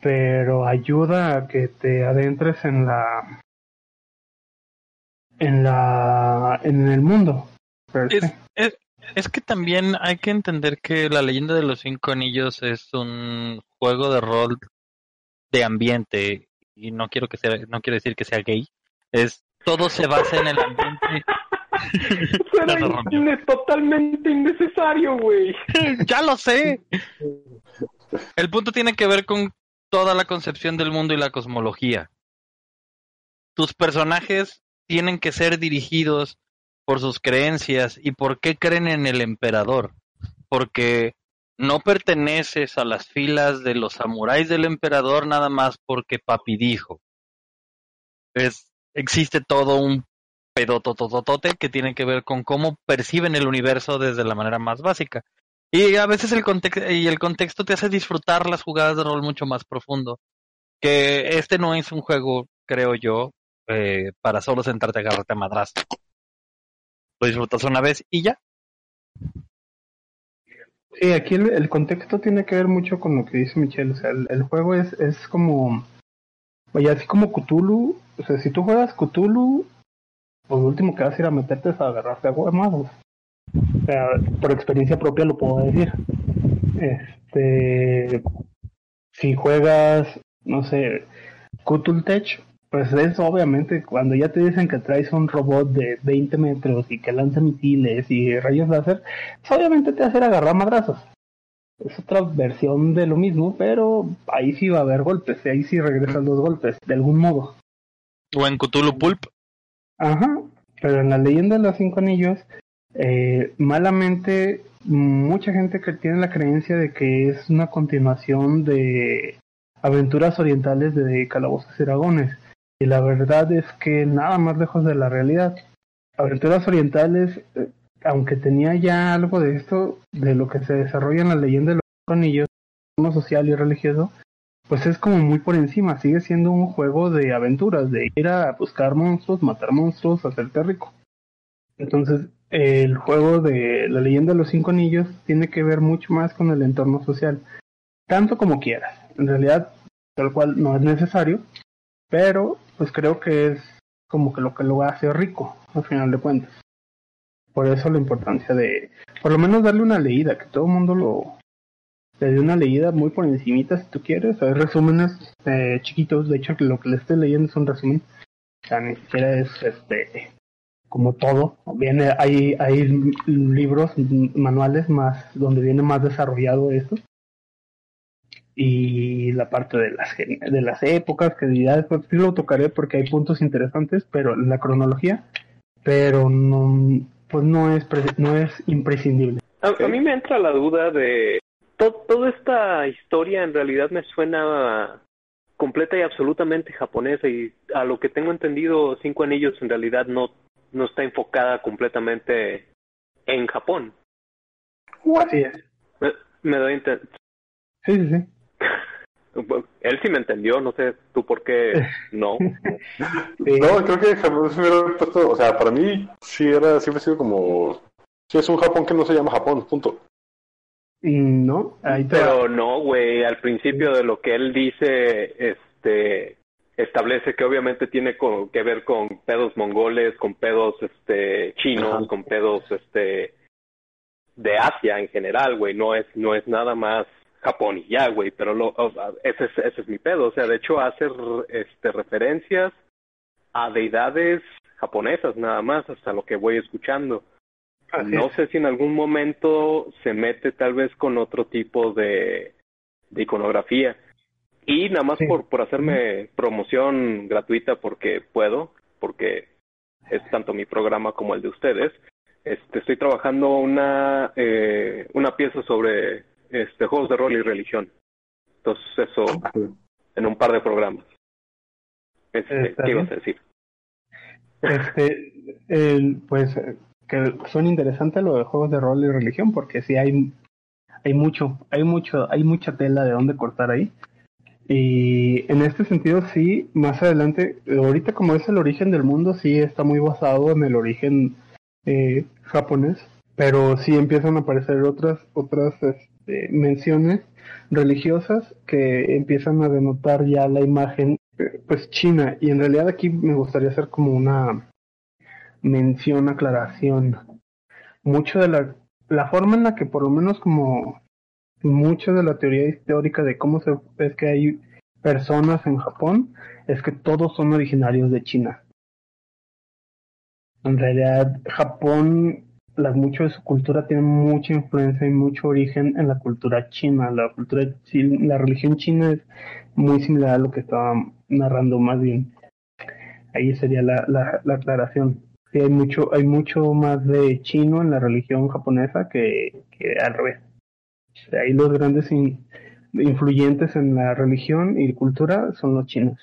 pero ayuda a que te adentres en el mundo. Es que también hay que entender que La Leyenda de los Cinco Anillos es un juego de rol de ambiente, y no quiero decir que sea gay. Es todo se basa en el ambiente. Será totalmente innecesario, güey. Ya lo sé. El punto tiene que ver con toda la concepción del mundo y la cosmología. Tus personajes tienen que ser dirigidos por sus creencias. ¿Y por qué creen en el emperador? Porque no perteneces a las filas de los samuráis del emperador nada más porque papi dijo. Existe todo un pedotototote que tiene que ver con cómo perciben el universo desde la manera más básica. Y a veces el contexto te hace disfrutar las jugadas de rol mucho más profundo. Que este no es un juego, creo yo, para solo sentarte a agarrarte a madrazo. Lo disfrutas una vez y ya. Sí, aquí el contexto tiene que ver mucho con lo que dice Michelle. O sea, el juego es como... Oye, así como Cthulhu. O sea, si tú juegas Cthulhu, pues lo último que vas a ir a meterte es a agarrarte a guamazos. O sea, por experiencia propia lo puedo decir. Si juegas, no sé, Cthulhu Tech, pues es obviamente cuando ya te dicen que traes un robot de 20 metros y que lanza misiles y rayos láser, pues obviamente te va a hacer agarrar madrazos. Es otra versión de lo mismo, pero ahí sí va a haber golpes, y ahí sí regresan los golpes, de algún modo. O en Cthulhu Pulp. Ajá, pero en La Leyenda de los Cinco Anillos, malamente mucha gente que tiene la creencia de que es una continuación de Aventuras Orientales de Calabozos y Dragones, y la verdad es que nada más lejos de la realidad. Aventuras Orientales, aunque tenía ya algo de esto, de lo que se desarrolla en La Leyenda de los Cinco Anillos, uno social y religioso, pues es como muy por encima, sigue siendo un juego de aventuras, de ir a buscar monstruos, matar monstruos, hacerte rico. Entonces, el juego de La Leyenda de los Cinco Anillos tiene que ver mucho más con el entorno social, tanto como quieras. En realidad, tal cual no es necesario, pero pues creo que es como que lo hace rico, al final de cuentas. Por eso la importancia de, por lo menos darle una leída, que todo el mundo le dé una leída muy por encimita si tú quieres. Hay resúmenes chiquitos, de hecho lo que le estoy leyendo es un resumen, o sea, ni siquiera es como todo, viene, hay libros, manuales más, donde viene más desarrollado esto, y la parte de las épocas, que ya después sí lo tocaré porque hay puntos interesantes, pero la cronología, pero no, pues no es imprescindible. A mí me entra la duda de toda esta historia, en realidad me suena completa y absolutamente japonesa, y a lo que tengo entendido, Cinco Anillos en realidad no está enfocada completamente en Japón. Así es. Me doy Sí. Él sí me entendió, no sé tú por qué no. No, creo que Japón se hubiera puesto, o sea, para mí siempre ha sido como, sí es un Japón que no se llama Japón, punto. No, ahí te... Pero no, güey, al principio de lo que él dice, establece que obviamente tiene que ver con pedos mongoles, con pedos chinos, ajá, con pedos de Asia en general, güey, no es nada más Japón y ya, güey, pero ese es mi pedo, o sea, de hecho hace referencias a deidades japonesas nada más, hasta lo que voy escuchando. Así no es. Sé si en algún momento se mete tal vez con otro tipo de iconografía, y nada más sí, por hacerme promoción gratuita porque puedo, porque es tanto mi programa como el de ustedes, estoy trabajando una pieza sobre juegos de rol y religión. Entonces eso en un par de programas. ¿Qué ibas a decir? Pues que son interesantes los juegos de rol y religión, porque sí hay mucha tela de dónde cortar ahí. Y en este sentido sí, más adelante, ahorita como es el origen del mundo, sí está muy basado en el origen japonés, pero sí empiezan a aparecer otras menciones religiosas que empiezan a denotar ya la imagen pues china, y en realidad aquí me gustaría hacer como una mención, aclaración. Mucho de la forma en la que, por lo menos como mucho de la teoría histórica de cómo es que hay personas en Japón, es que todos son originarios de China. En realidad Japón, mucho de su cultura tiene mucha influencia y mucho origen en la cultura china. La religión china es muy similar a lo que estaba narrando más bien. Ahí sería la aclaración. Sí, hay mucho más de chino en la religión japonesa que al revés. O sea, ahí los grandes influyentes en la religión y cultura son los chinos.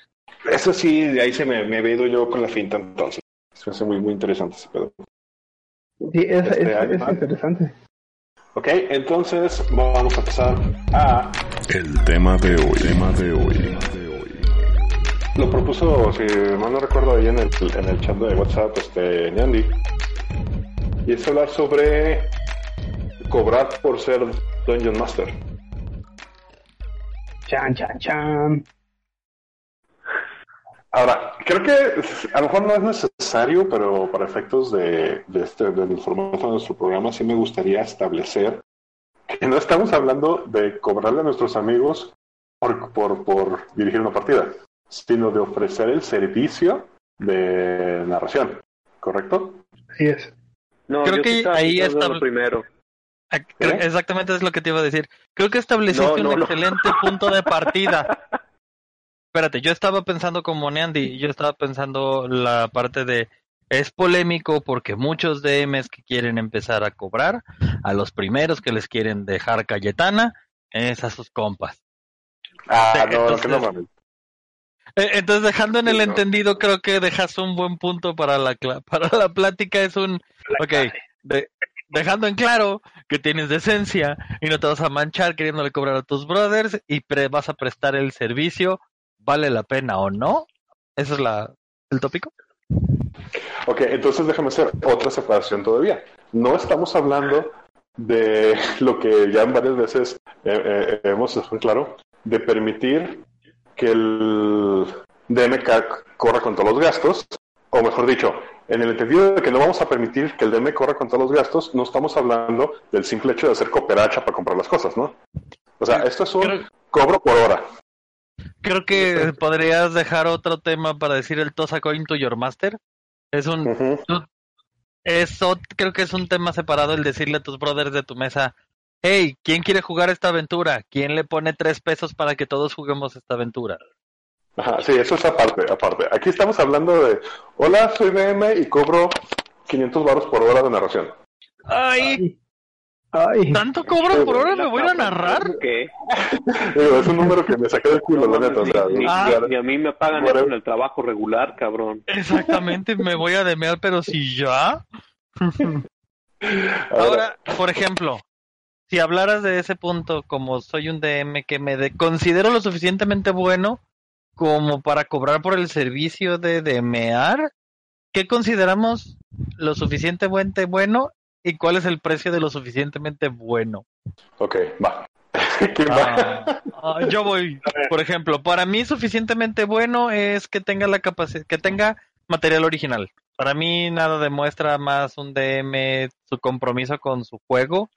Eso sí, de ahí me he ido yo con la finta entonces. Eso es muy, muy interesante ese pedo. Sí, es interesante. Ok, entonces vamos a pasar a... el tema de hoy. Lo propuso, si mal no recuerdo, ahí en el chat de WhatsApp, Ñandi. Y es hablar sobre cobrar por ser Dungeon Master. Chan, chan, chan. Ahora, creo que a lo mejor no es necesario, pero para efectos del formato de nuestro programa sí me gustaría establecer que no estamos hablando de cobrarle a nuestros amigos por dirigir una partida, sino de ofrecer el servicio de narración, ¿correcto? Así es. No, creo que ahí está lo primero. Exactamente es lo que te iba a decir. Creo que estableciste un excelente punto de partida. Espérate, yo estaba pensando como Neandy, yo estaba pensando la parte de Es polémico porque muchos DMs que quieren empezar a cobrar, a los primeros que les quieren dejar Cayetana, es a sus compas. Entonces, dejando en el entendido, creo que dejas un buen punto para la plática. Es un... Ok, dejando en claro que tienes decencia y no te vas a manchar queriéndole cobrar a tus brothers y vas a prestar el servicio, ¿vale la pena o no? ¿Ese es el tópico? Ok, entonces déjame hacer otra separación todavía. No estamos hablando de lo que ya varias veces hemos dejado claro, de permitir que el DMK corra con todos los gastos, o mejor dicho, en el entendido de que no vamos a permitir que el DM corra con todos los gastos, no estamos hablando del simple hecho de hacer cooperacha para comprar las cosas, ¿no? O sea, esto es un cobro por hora. Creo que podrías dejar otro tema para decir el Toss a Coin to Your Master. Es un... Eso creo que es un tema separado, el decirle a tus brothers de tu mesa, hey, ¿quién quiere jugar esta aventura? ¿Quién le pone 3 pesos para que todos juguemos esta aventura? Ajá, sí, eso es aparte. Aquí estamos hablando de, hola, soy DM y cobro 500 baros por hora de narración. Ay. ¿Tanto cobro por hora me voy a narrar? ¿Qué? Es un número que me saqué del culo, la neta. Y a mí me pagan en el trabajo regular, cabrón. Exactamente, me voy a demear, pero si ya. Ahora, por ejemplo, si hablaras de ese punto como soy un DM que me considero lo suficientemente bueno como para cobrar por el servicio de DMear, ¿qué consideramos lo suficientemente bueno? ¿Y cuál es el precio de lo suficientemente bueno? Ok, va. Yo voy, por ejemplo, para mí suficientemente bueno es que tenga la capacidad, que tenga material original. Para mí nada demuestra más un DM su compromiso con su juego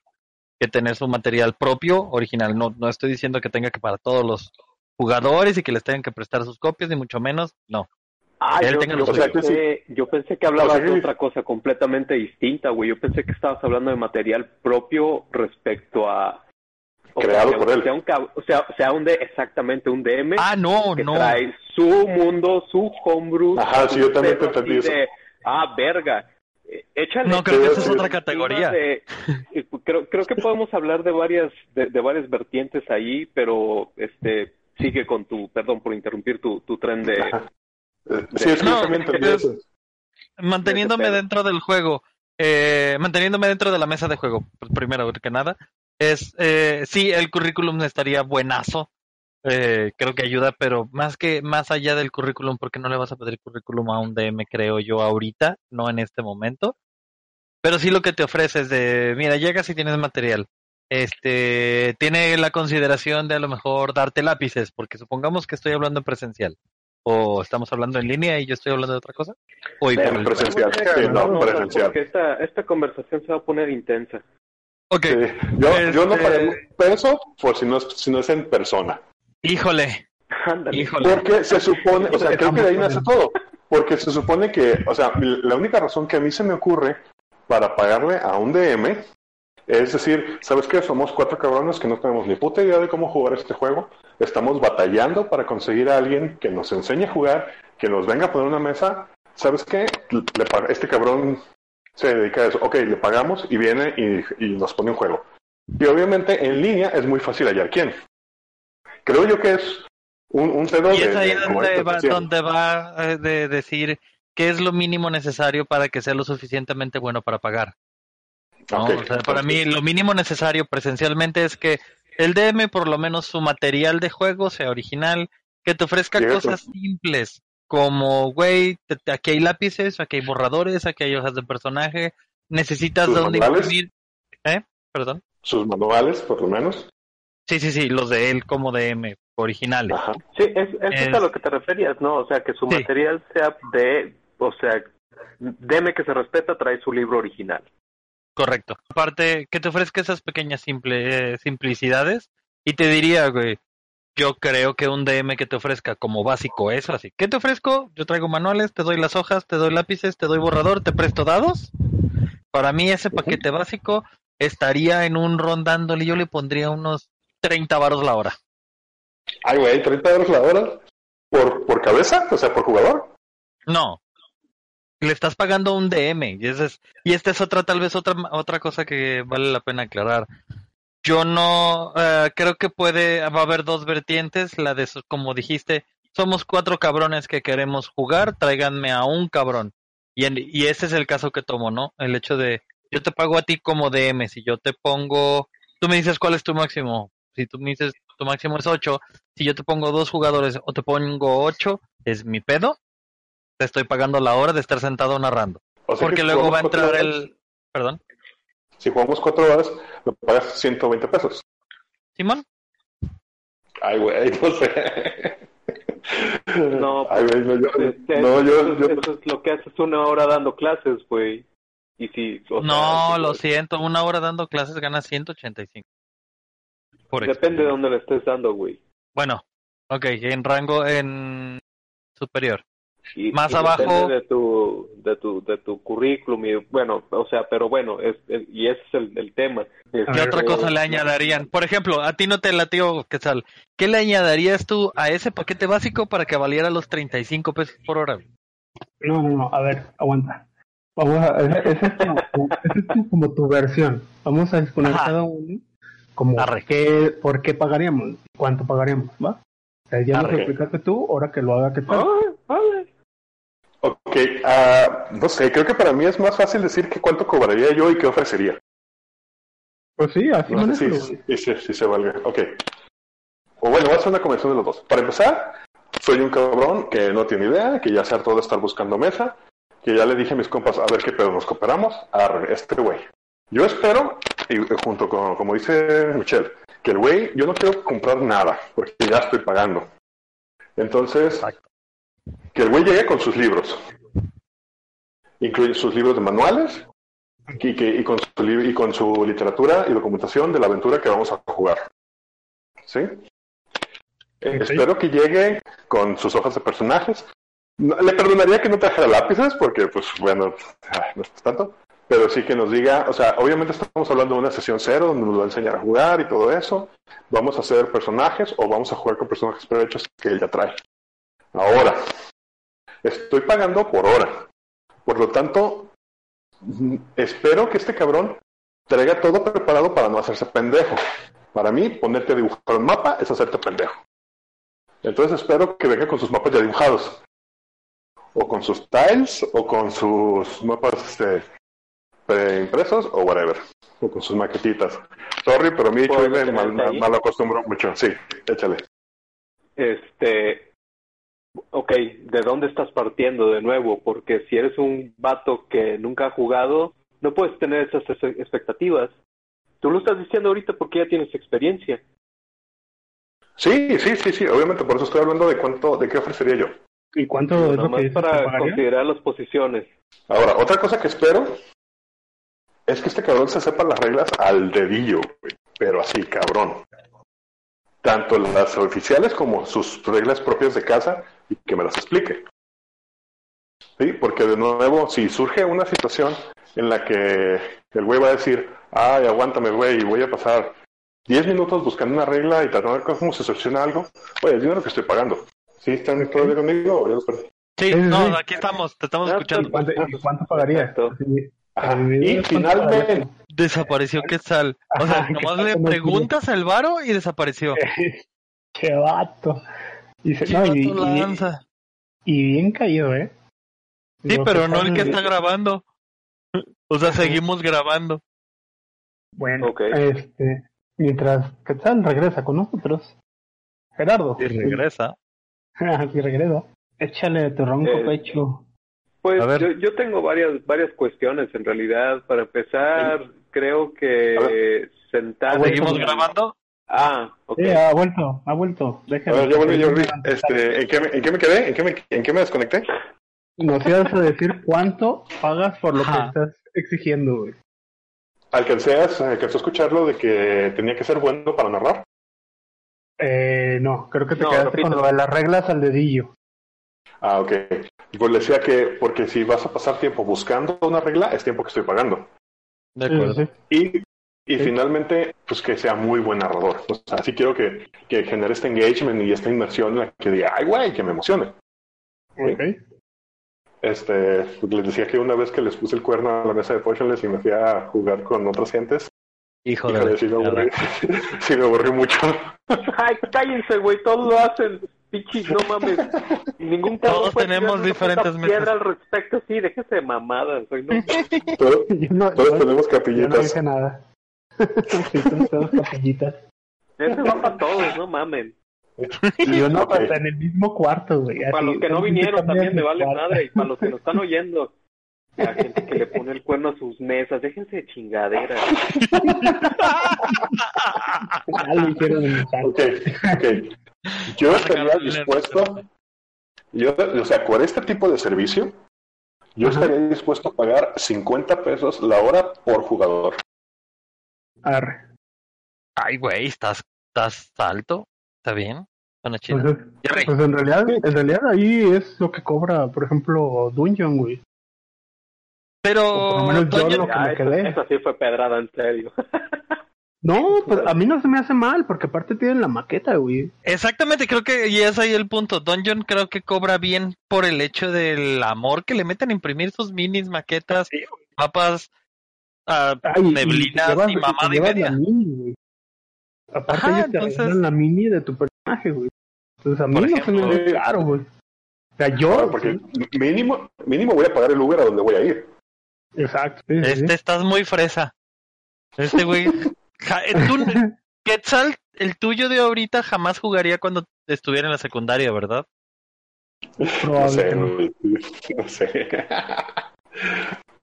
que tener su material propio, original. No estoy diciendo que tenga que para todos los jugadores y que les tengan que prestar sus copias, ni mucho menos, no. Yo pensé que hablabas de otra cosa completamente distinta, güey. Yo pensé que estabas hablando de material propio respecto a... Creado por él. Exactamente un DM. No. Trae su mundo, su homebrew. Ajá, sí, yo también te entendí eso. Verga. Échale. No, creo que esa es otra categoría. Creo que podemos hablar de varias vertientes ahí, pero sigue con tu... Perdón por interrumpir tu tren de... Ajá. Sí, manteniéndome dentro del juego, manteniéndome dentro de la mesa de juego, primero que nada, sí, el currículum estaría buenazo, creo que ayuda, pero más allá del currículum, porque no le vas a pedir currículum a un DM, creo yo, ahorita, no en este momento, pero sí lo que te ofrece es de, mira, llegas y tienes material, tiene la consideración de a lo mejor darte lápices, porque supongamos que estoy hablando presencial. ¿O estamos hablando en línea y yo estoy hablando de otra cosa? Presencial. Presencial. Porque esta conversación se va a poner intensa. Ok. Sí. Yo no pagué un peso por si no es en persona. Híjole. Porque se supone... O sea, creo que de ahí nace todo. Porque se supone que... O sea, la única razón que a mí se me ocurre para pagarle a un DM es decir, ¿sabes qué? Somos 4 cabrones que no tenemos ni puta idea de cómo jugar este juego. Estamos batallando para conseguir a alguien que nos enseñe a jugar, que nos venga a poner una mesa. ¿Sabes qué? Este cabrón se dedica a eso. Ok, le pagamos y viene y nos pone un juego. Y obviamente en línea es muy fácil hallar quién. Creo yo que es un pedo de... Y es ahí donde va de decir qué es lo mínimo necesario para que sea lo suficientemente bueno para pagar. No, okay. O sea, para mí lo mínimo necesario presencialmente es que el DM, por lo menos su material de juego, sea original, que te ofrezca cosas simples, como, güey, aquí hay lápices, aquí hay borradores, aquí hay hojas de personaje, necesitas dónde imprimir. ¿Perdón? Sus manuales, por lo menos. Sí, los de él como DM, originales. Ajá. Sí, es a lo que te referías, ¿no? O sea, que su material sea DM que se respeta trae su libro original. Correcto. Aparte, que te ofrezca esas pequeñas simplicidades. Y te diría, güey, yo creo que un DM que te ofrezca como básico eso, así. ¿Qué te ofrezco? Yo traigo manuales, te doy las hojas, te doy lápices, te doy borrador, te presto dados. Para mí ese paquete básico estaría en un rondándole. Yo le pondría unos 30 varos la hora. Ay, güey, 30 varos la hora. ¿Por cabeza? O sea, ¿por jugador? No. le estás pagando un DM. Y esta es otra, tal vez otra cosa que vale la pena aclarar. Yo no creo que va a haber dos vertientes. La de, como dijiste, somos 4 cabrones que queremos jugar, tráiganme a un cabrón. Y ese es el caso que tomo, ¿no? El hecho de, yo te pago a ti como DM, si yo te pongo... Tú me dices cuál es tu máximo. Si tú me dices tu máximo es 8, si yo te pongo 2 jugadores o te pongo 8, es mi pedo. Te estoy pagando la hora de estar sentado narrando. O sea, porque luego va a entrar el... Perdón. Si jugamos 4 horas, lo pagas $120. ¿Simón? Ay, güey, no sé. No, pues, ay, güey, eso es lo que haces 1 hora dando clases, güey. Y si, lo siento, 1 hora dando clases ganas 185. Depende de dónde le estés dando, güey. Bueno, okay, en rango, en superior. Y, más abajo depende de tu currículum y bueno, o sea, pero bueno, y ese es el tema. ¿Qué otra cosa le añadirían? Por ejemplo, a ti no te latió, Quetzal. ¿Qué le añadirías tú a ese paquete básico para que valiera los $35 por hora? No, a ver, aguanta. Vamos a es como tu versión. Vamos a exponer cada uno como por qué pagaríamos, cuánto pagaríamos, ¿va? O sea, ya lo explicaste tú, ahora que lo haga Quetzal. Ok, no sé, creo que para mí es más fácil decir que cuánto cobraría yo y qué ofrecería. Pues sí, así no sé si se valga, ok. O bueno, va a ser una combinación de los dos. Para empezar, soy un cabrón que no tiene idea, que ya se hartó de estar buscando mesa, que ya le dije a mis compas, a ver qué pedo, nos cooperamos, arre, este güey. Yo espero, y junto con, como dice Michelle, que el güey, yo no quiero comprar nada, porque ya estoy pagando. Entonces... Exacto. Que el güey llegue con sus libros, incluye sus libros de manuales y con su literatura y documentación de la aventura que vamos a jugar, ¿sí? Espero que llegue con sus hojas de personajes. Le perdonaría que no trajera lápices porque, pues, bueno, no es tanto, pero sí que nos diga, o sea, obviamente estamos hablando de una sesión 0 donde nos va a enseñar a jugar y todo eso. Vamos a hacer personajes o vamos a jugar con personajes prehechos que él ya trae. Ahora, estoy pagando por hora. Por lo tanto, espero que este cabrón traiga todo preparado para no hacerse pendejo. Para mí, ponerte a dibujar un mapa es hacerte pendejo. Entonces espero que venga con sus mapas ya dibujados. O con sus tiles, o con sus mapas preimpresos, o whatever. O con sus maquetitas. Sorry, pero a mí me acostumbro mucho. Sí, échale. Ok, ¿de dónde estás partiendo de nuevo? Porque si eres un vato que nunca ha jugado, no puedes tener esas expectativas. Tú lo estás diciendo ahorita porque ya tienes experiencia. Sí, obviamente, por eso estoy hablando de cuánto, de qué ofrecería yo. ¿Y cuánto es lo que dices, para considerar las posiciones? Ahora, otra cosa que espero es que este cabrón se sepa las reglas al dedillo, güey, pero así, cabrón. Tanto las oficiales como sus reglas propias de casa, y que me las explique. ¿Sí? Porque de nuevo, si surge una situación en la que el güey va a decir, ay, aguántame, güey, y voy a pasar 10 minutos buscando una regla y tratando de ver cómo se soluciona algo, oye, el dinero que estoy pagando. ¿Sí están todavía conmigo? Ya los perdí. Sí, no, aquí estamos, te estamos escuchando. ¿Cuánto pagaría esto? Y finalmente desapareció Quetzal. O sea, nomás le preguntas al varo y desapareció. Qué vato. Y bien caído, ¿eh? Sí, pero no el que está grabando. O sea, seguimos grabando. Bueno, okay. Mientras Quetzal regresa con nosotros. Gerardo. Sí, regresa. Sí, regresa. Échale tu ronco pecho. Pues yo tengo varias cuestiones en realidad. Para empezar, creo que sentar. ¿Seguimos grabando? Ah, ok. Sí, ha vuelto. Déjame. A ver, yo volví. ¿En qué me desconecté? Nos ibas a decir cuánto pagas por lo que estás exigiendo, güey. Alcancé a escucharlo de que tenía que ser bueno para narrar. No, creo que te quedaste con lo de las reglas al dedillo. Ah, ok. Pues le decía que porque si vas a pasar tiempo buscando una regla, es tiempo que estoy pagando. De acuerdo. Sí. Y finalmente, pues que sea muy buen narrador. O sea, sí quiero que genere este engagement y esta inmersión en la que diga, ay, güey, que me emocione. Ok. Les decía que una vez que les puse el cuerno a la mesa de Potionless y me fui a jugar con otras gentes. Híjole, sí me aburrí mucho. Ay, cállense, güey, todos lo hacen. Pichi, no mames. Ningún todos tenemos diferentes metas al respecto, sí, déjese de mamadas. No. Todos tenemos capillitas. Yo no dije nada. Todos tenemos capillitas. Ese va para todos, no mamen. Y yo no, okay. Para en el mismo cuarto, güey. Para los que no vinieron también me vale madre. Y para los que nos están oyendo, la gente que le pone el cuerno a sus mesas, déjense de chingaderas. Okay. Yo estaría dispuesto, o sea, por este tipo de servicio, yo estaría dispuesto a pagar $50 la hora por jugador. Arre. Ay, güey, estás alto. Está bien, suena chido. Pues en realidad ahí es lo que cobra, por ejemplo, Dungeon, güey. Pero por lo menos yo lo que me quedé. Eso sí fue pedrada, en serio. No, pues a mí no se me hace mal, porque aparte tienen la maqueta, güey. Exactamente, creo que y es ahí el punto. Dungeon creo que cobra bien por el hecho del amor que le meten a imprimir sus minis, maquetas, sí, mapas, neblinas y mamada y media. Aparte ellos te arreglan la mini de tu personaje, güey. Entonces a mí no se me ve caro, güey. O sea, yo... Claro, porque sí. mínimo voy a pagar el Uber a donde voy a ir. Exacto. Sí, estás muy fresa. Este güey... Quetzal, el tuyo de ahorita jamás jugaría cuando estuviera en la secundaria, ¿verdad? No sé. Sí,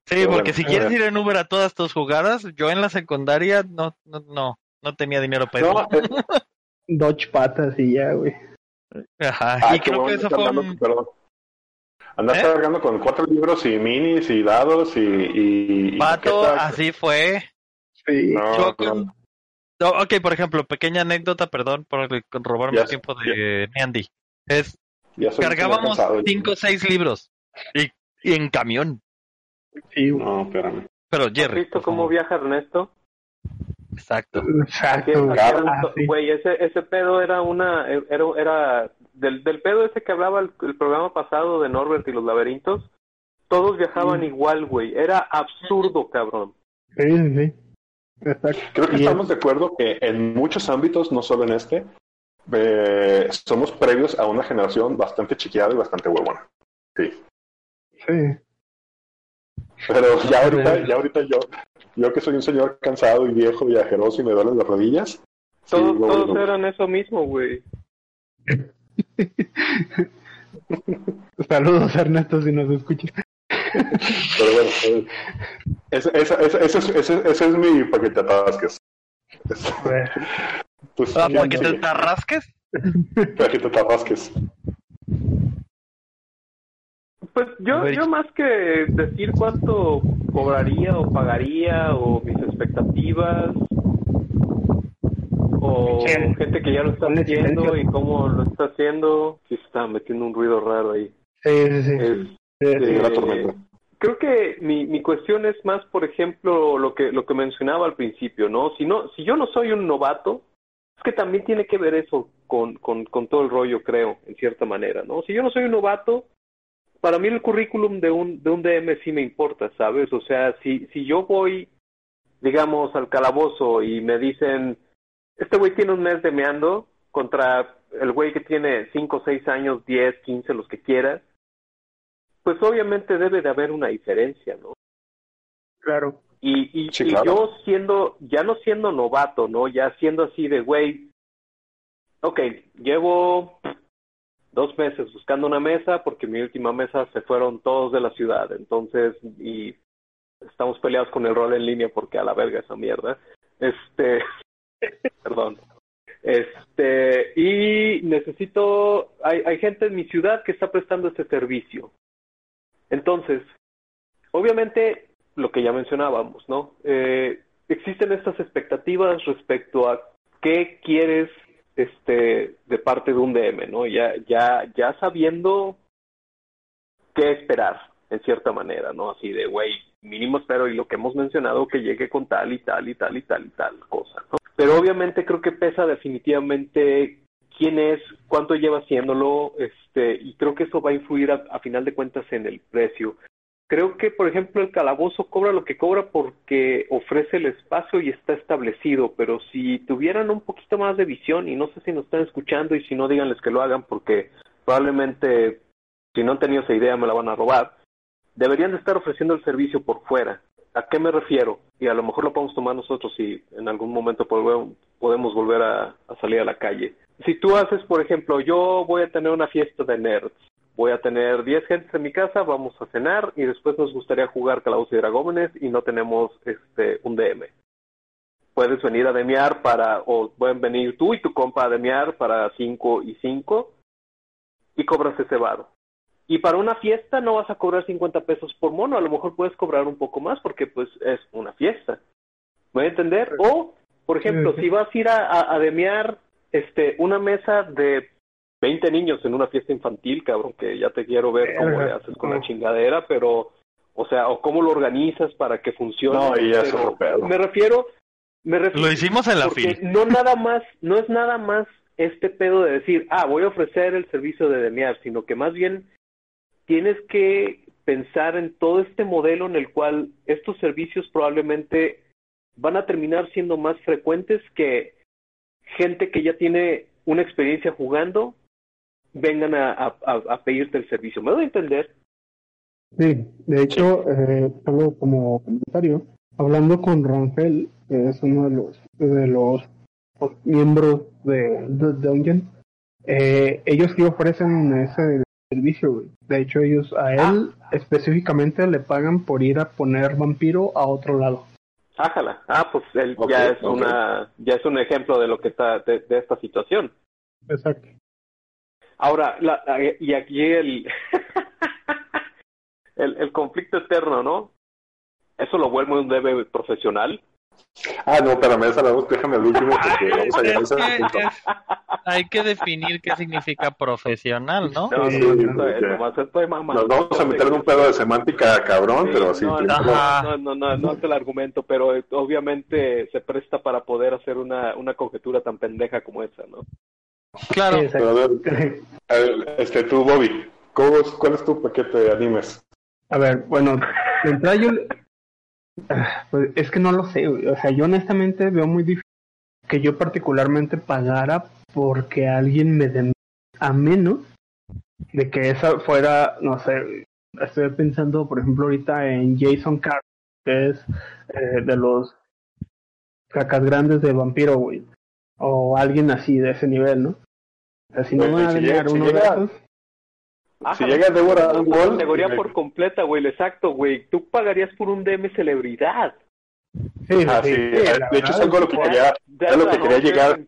pero porque bueno, si quieres ir en Uber a todas tus jugadas, yo en la secundaria no tenía dinero para eso. Dodge patas y ya, güey. Ajá, y creo que eso fue andaste cargando con 4 libros y minis y dados y Pato, así fue. Sí. No, ok, por ejemplo, pequeña anécdota, perdón por robarme el tiempo de Andy. Cargábamos 5 o 6 libros y en camión. Sí, no, espérame. Pero Jerry, ¿has visto cómo viaja Ernesto? Exacto. Güey, ese pedo era del pedo ese que hablaba el programa pasado de Norbert y los laberintos. Todos viajaban igual, güey. Era absurdo, cabrón. Sí. Exacto. Creo que estamos de acuerdo que en muchos ámbitos, no solo en este, somos previos a una generación bastante chiqueada y bastante huevona. Sí. Pero ya ahorita yo que soy un señor cansado y viejo, viajeroso y me duelen las rodillas. Todos eran eso mismo, güey. Saludos, Ernesto, si nos escuchas. Pero bueno, ese es mi paquete de tarrasques. ¿Paquete de tarrasques? Paquete de tarrasques. Pues yo más que decir cuánto cobraría o pagaría o mis expectativas o gente que ya lo está haciendo y cómo lo está haciendo, sí está metiendo un ruido raro ahí. Sí. La tormenta. Creo que mi cuestión es más, por ejemplo, lo que mencionaba al principio, ¿no? Si yo no soy un novato, es que también tiene que ver eso con todo el rollo, creo, en cierta manera, ¿no? Si yo no soy un novato, para mí el currículum de un DM sí me importa, ¿sabes? O sea, si yo voy, digamos, al calabozo y me dicen, este güey tiene un mes demeando contra el güey que tiene 5, 6 años, 10, 15, los que quieras, pues obviamente debe de haber una diferencia, ¿no? Claro. Y claro. Yo ya no siendo novato, ¿no? Ya siendo así de güey, okay, llevo 2 meses buscando una mesa, porque mi última mesa se fueron todos de la ciudad, entonces, y estamos peleados con el rol en línea porque a la verga esa mierda. Perdón. Y necesito, hay gente en mi ciudad que está prestando este servicio. Entonces, obviamente, lo que ya mencionábamos, ¿no? Existen estas expectativas respecto a qué quieres de parte de un DM, ¿no? Ya sabiendo qué esperar, en cierta manera, ¿no? Así de, güey, mínimo espero, y lo que hemos mencionado, que llegue con tal y tal y tal y tal y tal cosa, ¿no? Pero obviamente creo que pesa definitivamente quién es, cuánto lleva haciéndolo, y creo que eso va a influir a final de cuentas en el precio. Creo que, por ejemplo, el calabozo cobra lo que cobra porque ofrece el espacio y está establecido, pero si tuvieran un poquito más de visión, y no sé si nos están escuchando, y si no, díganles que lo hagan, porque probablemente, si no han tenido esa idea, me la van a robar, deberían de estar ofreciendo el servicio por fuera. ¿A qué me refiero? Y a lo mejor lo podemos tomar nosotros si en algún momento podemos volver a salir a la calle. Si tú haces, por ejemplo, yo voy a tener una fiesta de nerds, voy a tener 10 gentes en mi casa, vamos a cenar y después nos gustaría jugar Calabozos y Dragones y no tenemos un DM. Puedes venir a demear o pueden venir tú y tu compa a demear para 5 y 5 y cobras ese varo. Y para una fiesta no vas a cobrar 50 pesos por mono, a lo mejor puedes cobrar un poco más porque pues es una fiesta. ¿Me voy a entender? O, por ejemplo, si vas a ir a demear una mesa de 20 niños en una fiesta infantil, cabrón, que ya te quiero ver cómo le haces con la chingadera, pero, o sea, o cómo lo organizas para que funcione. No, y eso, pero... Me refiero... Lo hicimos en la fila. No es nada más este pedo de decir, voy a ofrecer el servicio de demear, sino que más bien tienes que pensar en todo este modelo en el cual estos servicios probablemente van a terminar siendo más frecuentes que gente que ya tiene una experiencia jugando vengan a pedirte el servicio. ¿Me doy a entender? Sí, de hecho, algo como comentario, hablando con Rangel, que es uno de los miembros de Dungeon, ellos sí ofrecen ese servicio, güey. De hecho, ellos a él específicamente le pagan por ir a poner vampiro a otro lado. Ájala. Pues él ya es un ejemplo de lo que está de esta situación. Exacto. Ahora, y aquí el conflicto eterno, ¿no? ¿Eso lo vuelve un debe profesional? No, espérame, déjame el último porque vamos a llegar a ese punto. Hay que definir qué significa profesional, ¿no? No, sí, nos vamos a meter en un pedo de semántica, cabrón, sí, pero sí. No es el argumento, pero obviamente se presta para poder hacer una conjetura tan pendeja como esa, ¿no? Claro. Pero a ver, tú, Bobby, ¿cuál es tu paquete de animes? A ver, bueno, de entrada yo... Pues es que no lo sé, güey. O sea, yo honestamente veo muy difícil que yo particularmente pagara porque alguien me dé, a menos de que esa fuera, no sé, estoy pensando por ejemplo ahorita en Jason Carter, que es de los cacas grandes de vampiro, güey, o alguien así de ese nivel, ¿no? O sea, si no me va a llegar uno de esos. Si llega Débora a un gol... Categoría por completa, güey, exacto, güey. Tú pagarías por un DM celebridad. Sí. De hecho, es algo lo que quería llegar.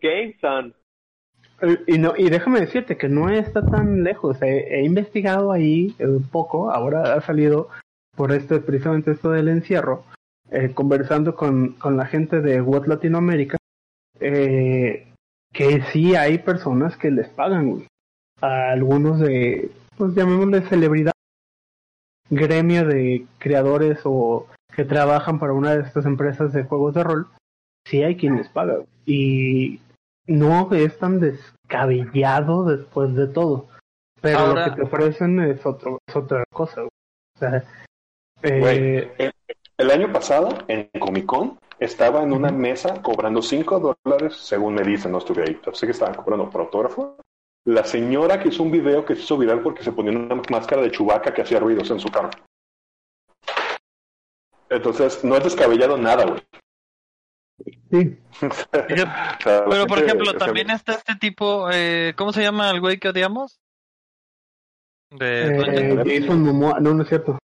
Y déjame decirte que no está tan lejos. He investigado ahí un poco. Ahora ha salido por precisamente esto del encierro. Conversando con la gente de What Latinoamérica. Que sí hay personas que les pagan, güey. A algunos de... pues llamémosle celebridad, gremio de creadores o que trabajan para una de estas empresas de juegos de rol, sí hay quien les paga. Y no es tan descabellado después de todo. Pero ahora, lo que te ofrecen es otra cosa. O sea, güey, el año pasado, en Comic Con, estaba en una mesa cobrando $5, según me dicen, no estuve ahí. Sé que estaban cobrando por autógrafo. La señora que hizo un video que se hizo viral porque se ponía una máscara de Chewbacca que hacía ruidos en su carro. Entonces, no es descabellado nada, güey. Sí. Pero, por ejemplo, también está este tipo... ¿cómo se llama el güey que odiamos? Jason Momoa. No es cierto.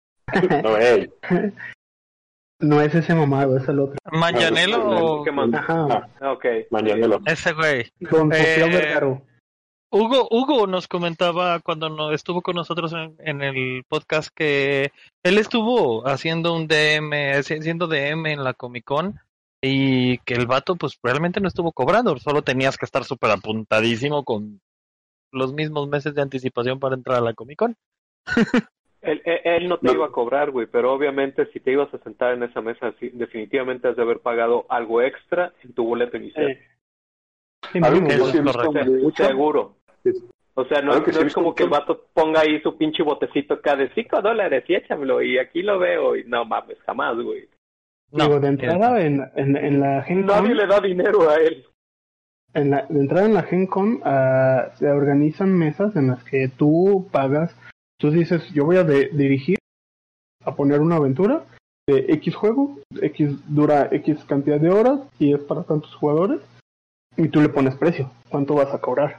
No, él. No es ese mamado, es el otro. ¿Mañanelo o...? Ajá. Ok. Mañanelo. Ese güey. Don Sofía Vergara. Hugo nos comentaba cuando estuvo con nosotros en el podcast que él estuvo haciendo DM en la Comic Con y que el vato pues realmente no estuvo cobrando, solo tenías que estar súper apuntadísimo con los mismos meses de anticipación para entrar a la Comic Con. Él no te iba a cobrar, güey, pero obviamente si te ibas a sentar en esa mesa definitivamente has de haber pagado algo extra en tu boleto inicial. Seguro. O sea, no, no es como que el vato ponga ahí su pinche botecito acá de $5 y échamelo, y aquí lo veo, y no mames, jamás, güey. No, digo, de entrada en la Gen Con... Nadie le da dinero a él. De entrada en la Gen Con se organizan mesas en las que tú pagas, tú dices, yo voy a dirigir, a poner una aventura de X juego, X dura X cantidad de horas y es para tantos jugadores, y tú le pones precio, cuánto vas a cobrar.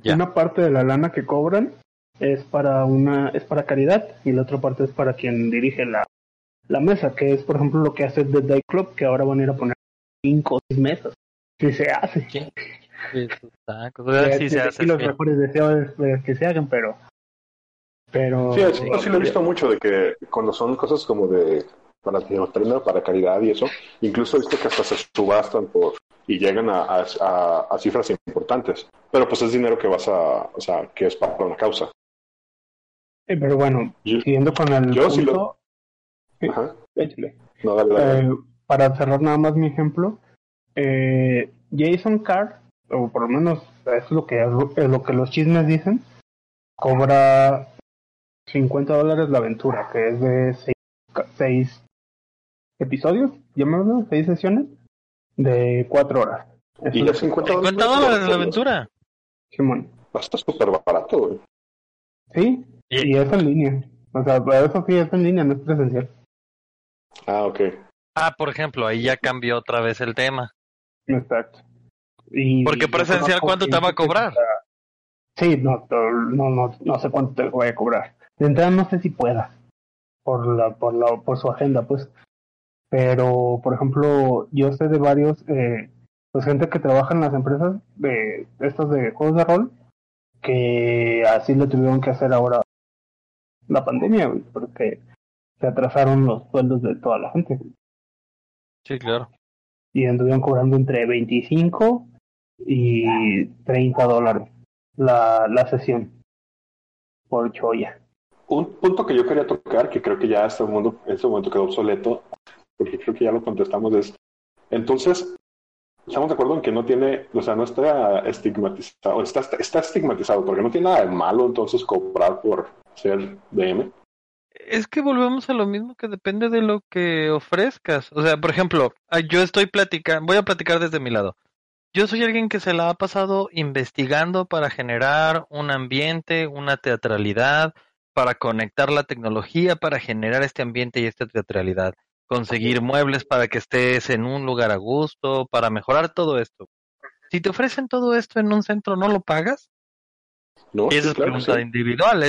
Yeah. Una parte de la lana que cobran es para caridad, y la otra parte es para quien dirige la mesa, que es por ejemplo lo que hace The Day Club, que ahora van a ir a poner 5 o 6 mesas. Si se hace. Sí, los mejores deseos que se hagan, pero sí, sí lo he visto mucho, de que cuando son cosas como de para caridad y eso, incluso he visto que hasta se subastan y llegan a cifras importantes, pero pues es dinero que o sea, que es para una causa. Pero bueno, siguiendo con el punto, sí lo... Ajá. No, dale. Para cerrar nada más mi ejemplo, Jason Carr, o por lo menos es lo que los chismes dicen, cobra $50 la aventura, que es de 6 episodios, llamémoslo, 6 sesiones de 4 horas. Eso ¿Y ya $50 la aventura? Simón. Está súper barato, güey. Sí, y es en línea. O sea, eso sí es en línea, no es presencial. Ah, ok. Ah, por ejemplo, ahí ya cambió otra vez el tema. Exacto. Porque presencial, ¿cuánto te va a cobrar? Sí, no sé cuánto te voy a cobrar. De entrada no sé si pueda. Por su agenda, pues. Pero, por ejemplo, yo sé de varios, pues gente que trabaja en las empresas de estas de juegos de rol, que así lo tuvieron que hacer ahora la pandemia, güey, porque se atrasaron los sueldos de toda la gente. Sí, claro. Y anduvieron cobrando entre $25 y $30 la sesión por cholla. Un punto que yo quería tocar, que creo que ya hasta el mundo en este momento quedó obsoleto, porque creo que ya lo contestamos, es entonces, estamos de acuerdo en que no tiene, o sea, no está estigmatizado, está estigmatizado, porque no tiene nada de malo entonces cobrar por ser DM. Es que volvemos a lo mismo, que depende de lo que ofrezcas. O sea, por ejemplo, voy a platicar desde mi lado. Yo soy alguien que se la ha pasado investigando para generar un ambiente, una teatralidad, para conectar la tecnología, para generar este ambiente y esta teatralidad. Conseguir muebles para que estés en un lugar a gusto, para mejorar todo esto. Si te ofrecen todo esto en un centro, ¿no lo pagas? No, esa es pregunta individual.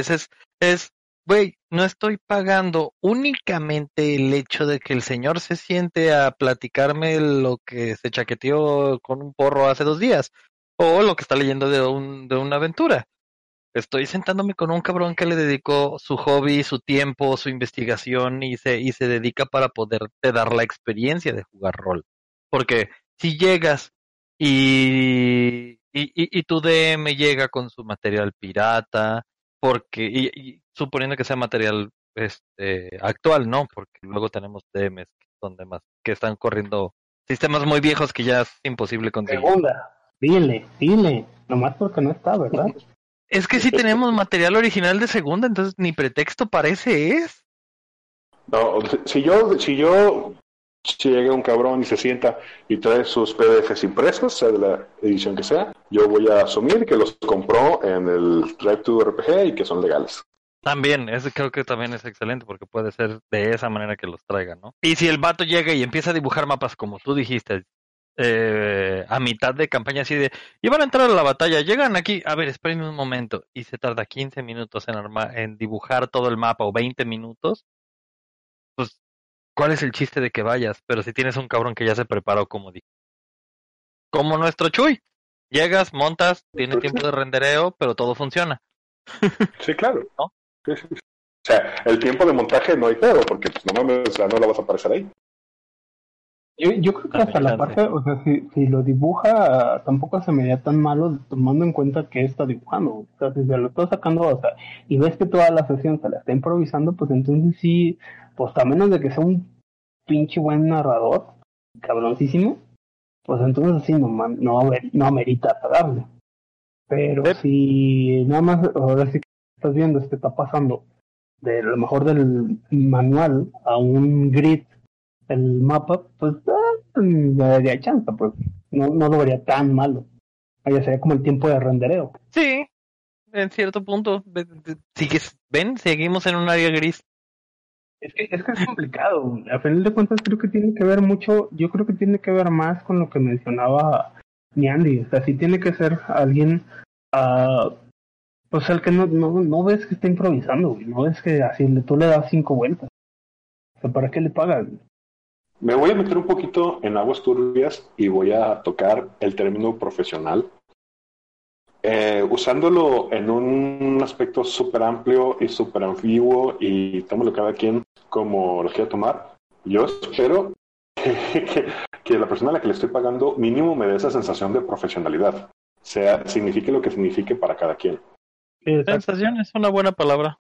Güey, no estoy pagando únicamente el hecho de que el señor se siente a platicarme lo que se chaqueteó con un porro hace 2 días, o lo que está leyendo de una aventura. Estoy sentándome con un cabrón que le dedicó su hobby, su tiempo, su investigación, y se dedica para poderte dar la experiencia de jugar rol. Porque si llegas y tu DM llega con su material pirata, porque suponiendo que sea material actual, ¿no? Porque luego tenemos DMs que son demás, que están corriendo sistemas muy viejos que ya es imposible conseguir. Segunda, dile, nomás porque no está, ¿verdad? Es que sí tenemos material original de segunda, entonces ni pretexto parece es. No, si llega un cabrón y se sienta y trae sus PDFs impresos, sea de la edición que sea, yo voy a asumir que los compró en el Drive-to-RPG y que son legales. También, creo que también es excelente, porque puede ser de esa manera que los traigan, ¿no? Y si el vato llega y empieza a dibujar mapas, como tú dijiste, a mitad de campaña, así de, y van a entrar a la batalla, llegan aquí, a ver, espérenme un momento, y se tarda 15 minutos en dibujar todo el mapa, o 20 minutos, pues, ¿cuál es el chiste de que vayas? Pero si tienes un cabrón que ya se preparó, como dije. Como nuestro Chuy. Llegas, montas, tiene tiempo de rendereo, pero todo funciona. Sí, claro. ¿No? Sí. O sea, el tiempo de montaje no hay pedo, porque pues, no lo vas a aparecer ahí. Yo creo que hasta la parte, o sea, si lo dibuja, tampoco se me da tan malo, tomando en cuenta que está dibujando. O sea, si se lo está sacando, o sea, y ves que toda la sesión se la está improvisando, pues entonces sí, pues a menos de que sea un pinche buen narrador, cabroncísimo, pues entonces sí no amerita pagarle. Pero si nada más, ahora sí que estás viendo, es que está pasando de lo mejor del manual a un grid el mapa, pues me daría chance, pues no lo vería tan malo. Ahí sería como el tiempo de rendereo. Sí, en cierto punto. ¿Ven? Seguimos en un área gris. Es que es complicado. A final de cuentas creo que tiene que ver mucho, yo creo que tiene que ver más con lo que mencionaba Andy. O sea, sí tiene que ser alguien, pues al que no ves que está improvisando, güey. No ves que así tú le das 5 vueltas. O sea, ¿para qué le pagas? Me voy a meter un poquito en aguas turbias y voy a tocar el término profesional, usándolo en un aspecto súper amplio y súper ambiguo, y tómalo cada quien como lo quiera tomar. Yo espero que la persona a la que le estoy pagando mínimo me dé esa sensación de profesionalidad, sea signifique lo que signifique para cada quien. Sensación es una buena palabra.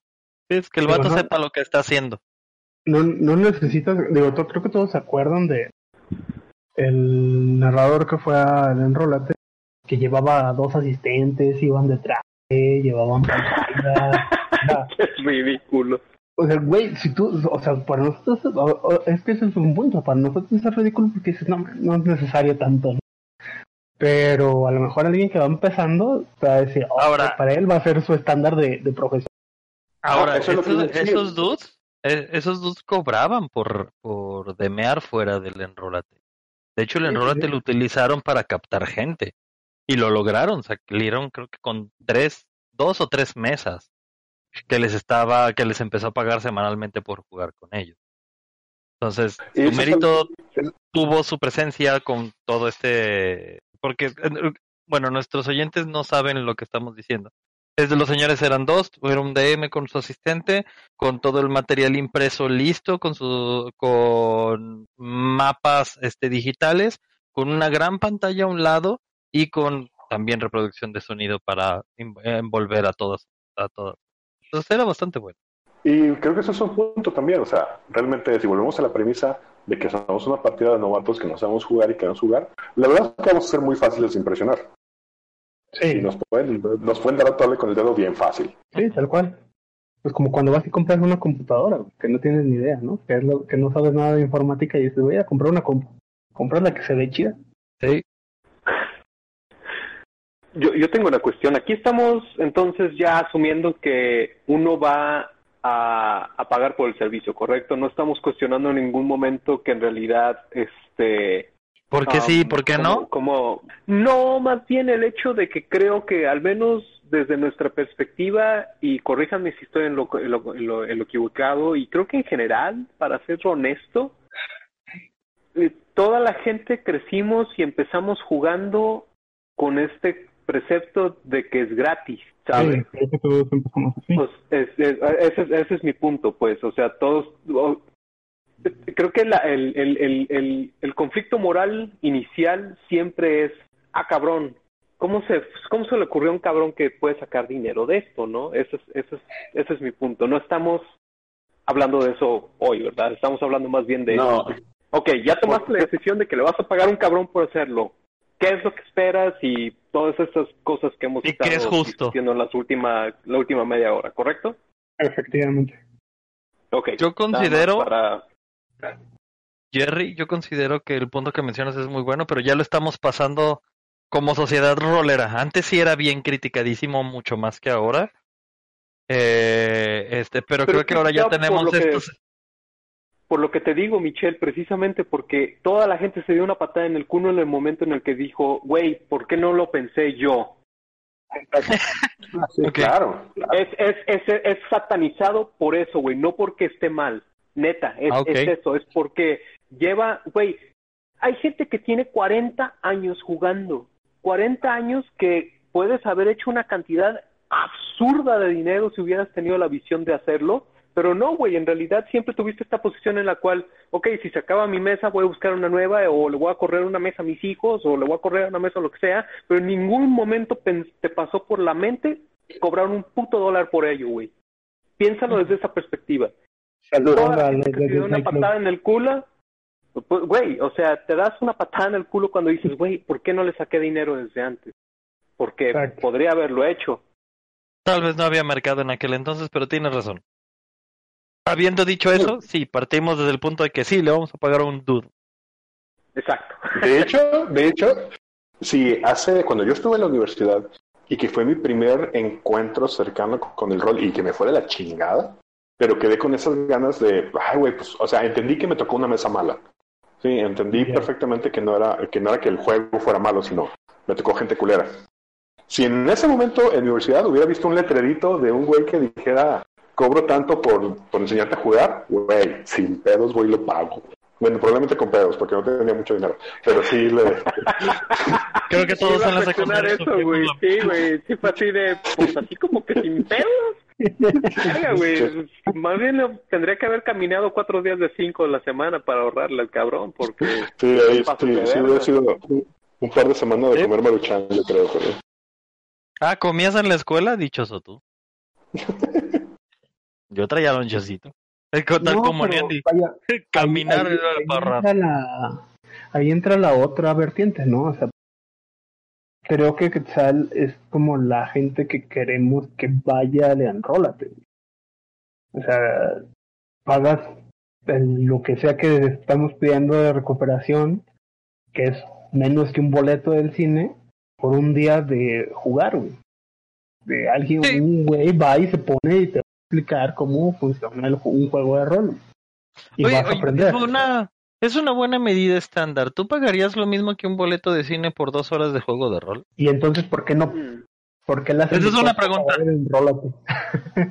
Es que el vato sepa lo que está haciendo. No necesitas, digo, creo que todos se acuerdan de el narrador que fue a Enrolate, que llevaba 2 asistentes, iban detrás, llevaban pantalla. ¡Qué ridículo! O sea, güey, si tú, o sea, para nosotros, es que ese es un punto, para nosotros es ridículo porque dices, no es necesario tanto, ¿no? Pero a lo mejor alguien que va empezando te va a decir, ahora, para él va a ser su estándar de profesión. Ahora, esos dudes cobraban por demear fuera del Enrolate. De hecho, el Enrolate lo utilizaron para captar gente. Y lo lograron, salieron creo que con 2 o 3 mesas que les empezó a pagar semanalmente por jugar con ellos. Entonces, su mérito tuvo su presencia con todo este... Porque, bueno, nuestros oyentes no saben lo que estamos diciendo. Desde los señores eran 2, era un DM con su asistente, con todo el material impreso listo, con mapas digitales, con una gran pantalla a un lado y con también reproducción de sonido para envolver a todos. Entonces era bastante bueno. Y creo que eso es un punto también, o sea, realmente si volvemos a la premisa de que somos una partida de novatos que no sabemos jugar y queremos jugar, la verdad es que vamos a ser muy fáciles de impresionar. Sí. Y nos pueden dar a tole con el dedo bien fácil. Sí, tal cual. Pues como cuando vas y compras una computadora, que no tienes ni idea, ¿no? Que no sabes nada de informática y dices, voy a comprar una comprar la que se ve chida. Sí. Yo tengo una cuestión. Aquí estamos entonces ya asumiendo que uno va a pagar por el servicio, ¿correcto? No estamos cuestionando en ningún momento que en realidad ¿Por qué sí? ¿Por qué no? No, más bien el hecho de que creo que al menos desde nuestra perspectiva, y corríjanme si estoy en lo equivocado, y creo que en general, para ser honesto, toda la gente crecimos y empezamos jugando con este precepto de que es gratis, ¿sabes? Sí, todos empezamos así. Pues ese es mi punto, pues, o sea, todos... Creo que el conflicto moral inicial siempre es, cabrón, ¿cómo se le ocurrió a un cabrón que puede sacar dinero de esto, no? Ese es mi punto. No estamos hablando de eso hoy, ¿verdad? Estamos hablando más bien de... No. Okay, ya tomaste la decisión de que le vas a pagar a un cabrón por hacerlo. ¿Qué es lo que esperas? Y todas estas cosas que hemos estado discutiendo en la última media hora, ¿correcto? Efectivamente. Okay. Yo considero que el punto que mencionas es muy bueno, pero ya lo estamos pasando como sociedad rolera. Antes sí era bien criticadísimo, mucho más que ahora. Pero creo que ahora ya tenemos Por lo que te digo, Michelle, precisamente porque toda la gente se dio una patada en el culo en el momento en el que dijo, güey, ¿por qué no lo pensé yo? Sí, okay. Claro. Es satanizado por eso, güey, no porque esté mal, neta, es eso, es porque lleva, güey, hay gente que tiene 40 años jugando, 40 años que puedes haber hecho una cantidad absurda de dinero si hubieras tenido la visión de hacerlo, pero no, güey, en realidad siempre tuviste esta posición en la cual, si se acaba mi mesa voy a buscar una nueva, o le voy a correr una mesa a mis hijos, o le voy a correr una mesa a lo que sea, pero en ningún momento te pasó por la mente cobrar un puto $1 por ello, güey. Piénsalo desde esa perspectiva. Toda la gente que se dio una patada en el culo Güey, o sea, te das una patada en el culo cuando dices, güey, ¿por qué no le saqué dinero desde antes? Porque exacto, podría haberlo hecho. Tal vez no había mercado en aquel entonces, pero tienes razón. Habiendo dicho eso, sí, partimos desde el punto de que sí, le vamos a pagar a un dude. Exacto. De hecho, sí, cuando yo estuve en la universidad y que fue mi primer encuentro cercano con el rol y que me fue de la chingada, pero quedé con esas ganas de, ay, güey, pues, o sea, entendí que me tocó una mesa mala. Sí, entendí perfectamente que no era que el juego fuera malo, sino me tocó gente culera. Si en ese momento en la universidad hubiera visto un letrerito de un güey que dijera, cobro tanto por enseñarte a jugar, güey, sin pedos voy y lo pago. Bueno, probablemente con pedos, porque no tenía mucho dinero, pero sí le... Creo que todos en la secundaria... Eso, güey. Sí, güey, sí fue así de... Pues así como que sin pedos. Oiga, güey, más bien tendría que haber caminado 4 días de 5 la semana para ahorrarle al cabrón, porque... Sí, sí hubiera sido un par de semanas de comer maruchan, yo creo. Pero... Ah, ¿comías en la escuela? Dichoso tú. Yo traía lonchecito. Es que tal como Andy, caminar era el barra. Ahí entra la otra vertiente, ¿no? O sea, creo que Quetzal es como la gente que queremos que vaya a Enrolate. O sea, pagas lo que sea que estamos pidiendo de recuperación, que es menos que un boleto del cine, por un día de jugar, güey. De alguien, sí. Un güey va y se pone y te va a explicar cómo funciona un juego de rol. Y oye, vas a aprender. Es una buena medida estándar. ¿Tú pagarías lo mismo que un boleto de cine por 2 horas de juego de rol? Y entonces, ¿por qué no? ¿Por qué la hacen? Esa es una pregunta.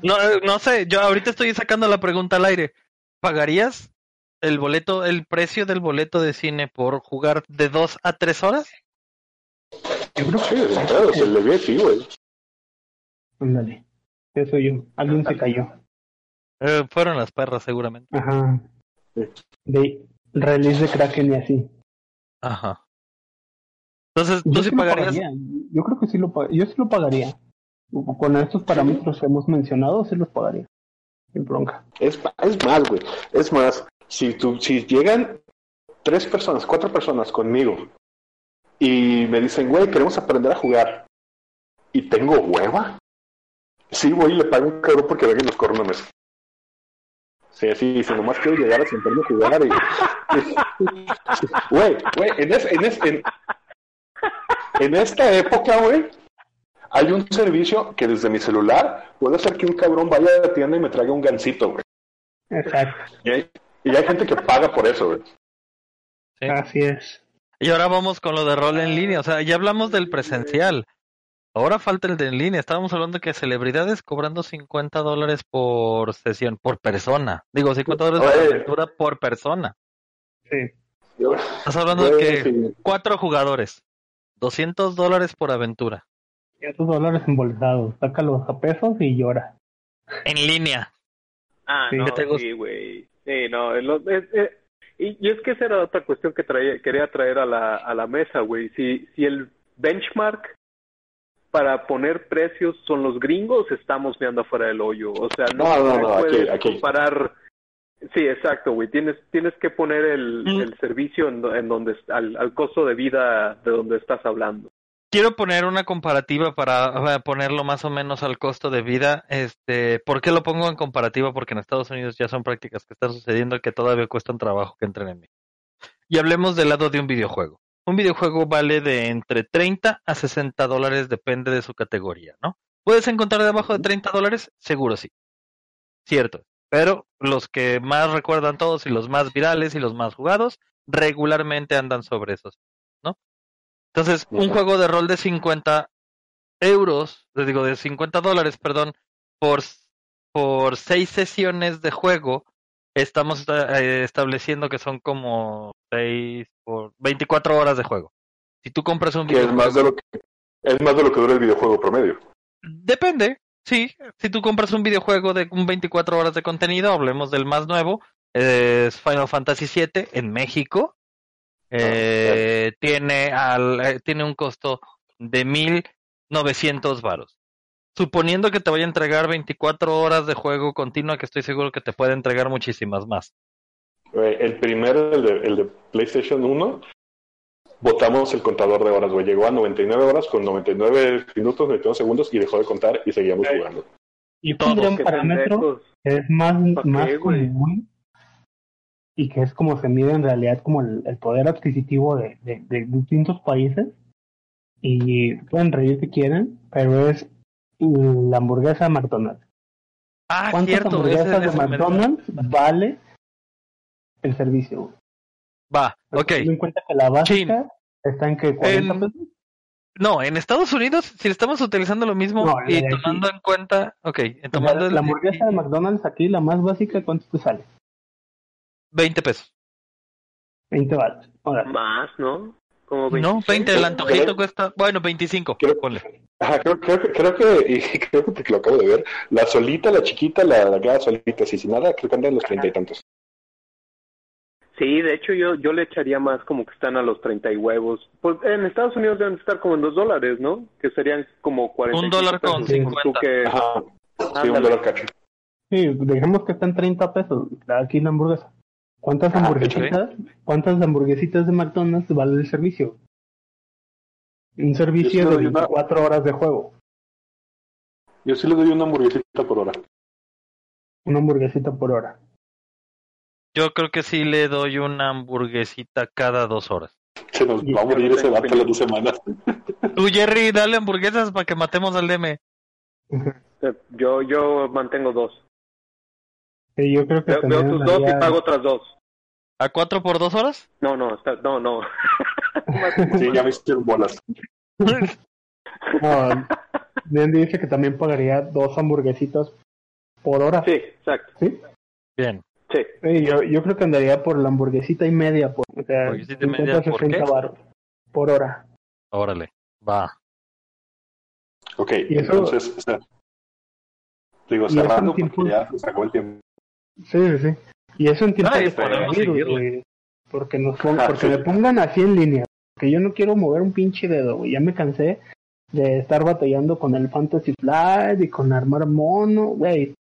No sé, yo ahorita estoy sacando la pregunta al aire. ¿Pagarías el precio del boleto de cine por jugar de 2 a 3 horas? Yo creo que sí, claro, se le ve aquí, güey. Ándale, eso yo. Alguien se cayó. Fueron las perras, seguramente. Ajá. Sí. De release de Kraken y así. Ajá. Entonces, ¿tú sí pagarías? Yo creo que sí lo pagaría. Yo sí lo pagaría. Con estos parámetros que hemos mencionado, sí los pagaría. Sin bronca. Es más, güey. Es más, si llegan 4 personas conmigo y me dicen, güey, queremos aprender a jugar, y tengo hueva, sí voy y le pago un cabrón porque vengan los cornones. Sí, si nomás quiero llegar a sentarme a jugar. Güey, en esta época, güey, hay un servicio que desde mi celular puedo hacer que un cabrón vaya a la tienda y me traiga un gancito, güey. Exacto. Y hay gente que paga por eso, güey. Sí. Así es. Y ahora vamos con lo de rol en línea. O sea, ya hablamos del presencial. Ahora falta el de en línea. Estábamos hablando que celebridades cobrando $50 por sesión, por persona. Digo, $50 de aventura por persona. Sí. Estás hablando de que 4 jugadores, $200 por aventura. $200 embolsados. Sácalos a pesos y llora. En línea. Ah, sí. No, sí, güey. Sí, no, Y es que esa era otra cuestión que quería traer a la mesa, güey. Si el benchmark para poner precios son los gringos, estamos meando afuera del hoyo. O sea, no puedes aquí comparar... Sí, exacto, güey. Tienes que poner el servicio en donde al costo de vida de donde estás hablando. Quiero poner una comparativa para ponerlo más o menos al costo de vida. ¿Por qué lo pongo en comparativa? Porque en Estados Unidos ya son prácticas que están sucediendo que todavía cuestan trabajo que entren en mí. Y hablemos del lado de un videojuego. Un videojuego vale de entre $30 a $60, depende de su categoría, ¿no? ¿Puedes encontrar debajo de $30? Seguro sí. Cierto. Pero los que más recuerdan todos y los más virales y los más jugados regularmente andan sobre esos, ¿no? Entonces, un juego de rol de $50, por 6 sesiones de juego, estamos estableciendo que son como 6 por 24 horas de juego. Si tú compras un videojuego... Es más de lo que dura el videojuego promedio. Depende, sí. Si tú compras un videojuego de 24 horas de contenido, hablemos del más nuevo, es Final Fantasy VII en México. Tiene un costo de $1,900. Suponiendo que te vaya a entregar 24 horas de juego continua, que estoy seguro que te puede entregar muchísimas más. El primero, el de PlayStation 1, votamos el contador de horas, güey. Llegó a 99 horas con 99 minutos, 92 segundos y dejó de contar y seguíamos jugando. Y todo un parámetro que es más común y que es como se mide en realidad como el poder adquisitivo de distintos países. Y pueden reír si quieren, pero es la hamburguesa McDonald's. Ah, ¿cuántas hamburguesas de McDonald's vale el servicio? Va, pero ok. Teniendo en cuenta que la básica está en que 40 pesos. No, en Estados Unidos, si estamos utilizando lo mismo y tomando en cuenta... la hamburguesa de McDonald's aquí, la más básica, ¿cuánto te sale? 20 pesos. 20 baht. Más, ¿no? Como 20. No, 20, el antojito cuesta... Bueno, 25, ponle. Ajá, creo que lo acabo de ver. La solita, la chiquita, la solita, así sin nada, creo que andan los 30 y tantos. Sí, de hecho yo le echaría más como que están a los 30 y huevos. Pues en Estados Unidos deben estar como en $2, ¿no? Que serían como 40. $1.50. Ajá. Sí, $1 cacho. Sí, dejemos que están 30 pesos. Aquí la hamburguesa. ¿Cuántas hamburguesitas de McDonald's vale el servicio? Un servicio de 4 horas de juego. Yo sí le doy una hamburguesita por hora. Una hamburguesita por hora. Yo creo que sí le doy una hamburguesita cada 2 horas. Se nos va a morir ese vato las 2 semanas. Tú, Jerry, dale hamburguesas para que matemos al DM. Yo mantengo 2. Sí, yo creo que veo tus 2 y pago otras 2. ¿A 4 por 2 horas? No. Sí, ya me hicieron bolas. Bien, dice que también pagaría 2 hamburguesitas por hora. Sí, exacto. ¿Sí? Bien. Sí. Yo creo que andaría por la hamburguesita y media, o sea, hamburguesita y media ¿por qué? Por hora. Órale, va. Ok, y entonces, eso, cerrando porque ya se sacó el tiempo. Sí. Y eso en tiempo de coronavirus, güey. Porque me pongan así en línea. Porque yo no quiero mover un pinche dedo, güey. Ya me cansé de estar batallando con el Fantasy Flight y con armar mono, güey.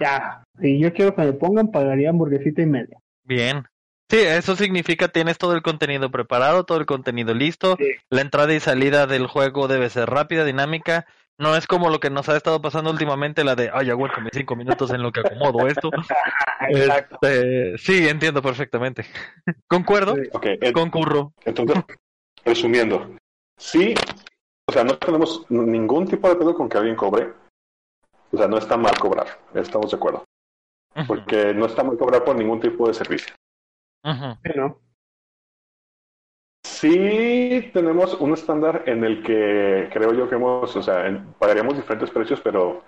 Ya, si yo quiero que me pongan, pagaría hamburguesita y media. Bien. Sí, eso significa tienes todo el contenido preparado, todo el contenido listo. Sí. La entrada y salida del juego debe ser rápida, dinámica. No es como lo que nos ha estado pasando últimamente, la de, aguántame 5 minutos en lo que acomodo esto. Exacto. Sí, entiendo perfectamente. Concuerdo, sí. Concurro. Entonces, resumiendo. Sí, o sea, no tenemos ningún tipo de pedo con que alguien cobre. O sea, no está mal cobrar, estamos de acuerdo. Uh-huh. Porque no está mal cobrar por ningún tipo de servicio. Uh-huh. Pero sí tenemos un estándar en el que creo yo que pagaríamos diferentes precios, pero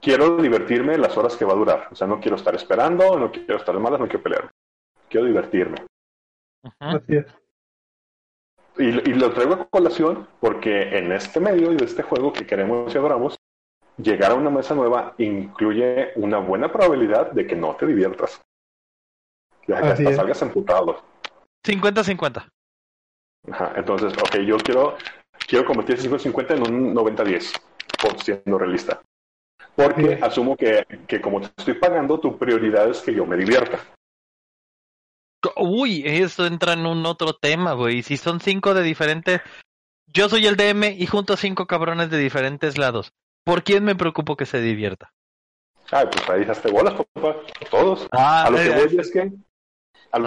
quiero divertirme las horas que va a durar. O sea, no quiero estar esperando, no quiero estar de malas, no quiero pelear. Quiero divertirme. Uh-huh. Así es. Y lo traigo a colación porque en este medio y de este juego que queremos y adoramos, llegar a una mesa nueva incluye una buena probabilidad de que no te diviertas. Ya que hasta salgas emputado. 50-50. Ajá, entonces, yo quiero convertir ese 50-50 en un 90-10, por siendo realista. Porque asumo que como te estoy pagando, tu prioridad es que yo me divierta. Uy, eso entra en un otro tema, güey. Si son 5 de diferentes... Yo soy el DM y junto a 5 cabrones de diferentes lados. ¿Por quién me preocupo que se divierta? Ay, pues ahí dejaste bolas, papá. Todos. A lo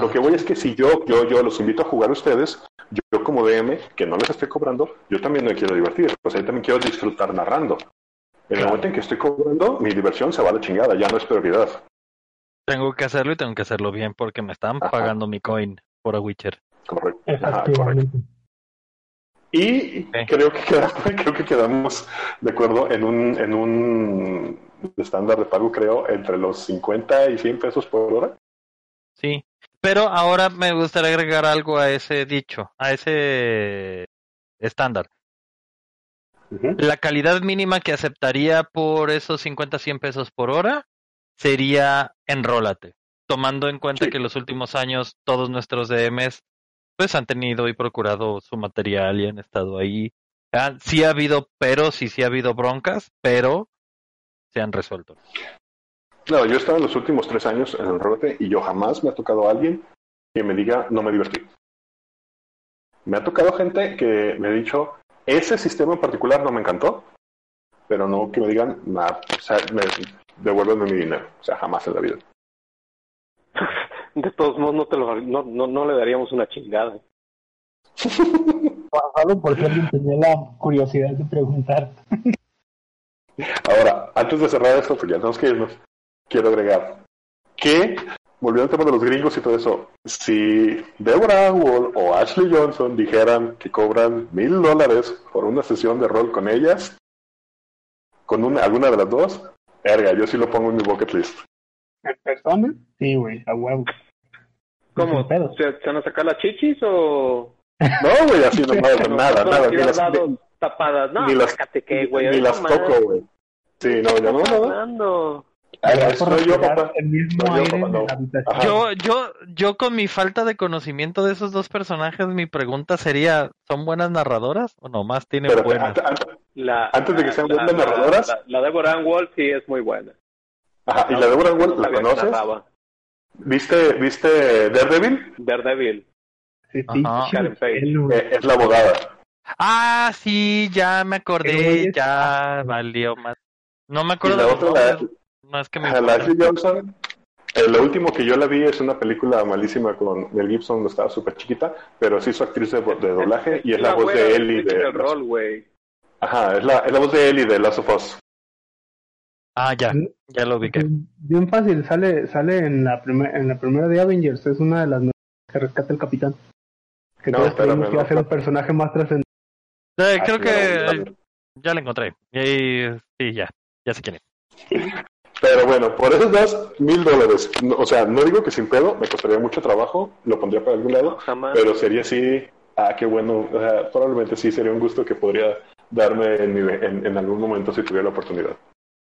que voy es que si yo los invito a jugar a ustedes, yo como DM, que no les estoy cobrando, yo también me quiero divertir. Pues ahí también quiero disfrutar narrando. En el momento en que estoy cobrando, mi diversión se va a la chingada, ya no es prioridad. Tengo que hacerlo y tengo que hacerlo bien porque me están pagando mi coin por a Witcher. Correcto. Correcto. Y creo que quedamos de acuerdo en un estándar de pago, creo, entre los 50 y 100 pesos por hora. Sí, pero ahora me gustaría agregar algo a ese dicho, a ese estándar. Uh-huh. La calidad mínima que aceptaría por esos 50-100 pesos por hora sería Enrolate, tomando en cuenta que en los últimos años todos nuestros DMs han tenido y procurado su material y han estado ahí. Sí ha habido peros y sí ha habido broncas, pero se han resuelto. Claro, yo he estado en los últimos 3 años en Enrolate y yo jamás me ha tocado a alguien que me diga, no me divertí. Me ha tocado gente que me ha dicho, ese sistema en particular no me encantó, pero no que me digan, nah, o sea, devuélveme mi dinero. O sea, jamás en la vida. De todos modos, no le daríamos una chingada. Porque alguien tenía la curiosidad de preguntar. Ahora, antes de cerrar esto, porque ya tenemos que irnos, quiero agregar que, volviendo al tema de los gringos y todo eso, si Deborah Wall o Ashley Johnson dijeran que cobran $1,000 por una sesión de rol con ellas, con alguna de las dos, verga, yo sí lo pongo en mi bucket list. ¿En persona? Sí, güey, a huevo. ¿Cómo? ¿Se nos saca las chichis o...? No, güey, así no, nada. Tapadas, no, ni las toco, güey. Sí, no, ya no. Soy yo, papá. Yo con mi falta de conocimiento de esos dos personajes, mi pregunta sería, ¿son buenas narradoras o nomás tienen buenas? Antes de que sean buenas narradoras... La Deborah Ann Wall sí es muy buena. Ajá, ¿y la Deborah Ann Wall la conoces? ¿Viste Daredevil? Daredevil. Es la abogada. Ah, sí, ya me acordé, ya valió más. No me acuerdo de otra. No es que me acuerdo. Ashley Johnson, lo último que yo la vi es una película malísima con Mel Gibson, estaba súper chiquita, pero sí su actriz de doblaje y es la voz de Ellie de Roll, güey. Ajá, es la voz de Ellie de Last of Us. Ah, ya lo ubiqué. Bien fácil, sale en la primera de Avengers, es una de las que rescata el capitán. Que no, esperamos que va a ser un personaje más trascendente. Creo que ya la encontré. Y ya sé quién es. Pero bueno, por esos dos, $1,000. O sea, no digo que sin pedo, me costaría mucho trabajo, lo pondría para algún lado, jamás. Pero sería así, qué bueno, probablemente sí sería un gusto que podría darme en algún momento si tuviera la oportunidad.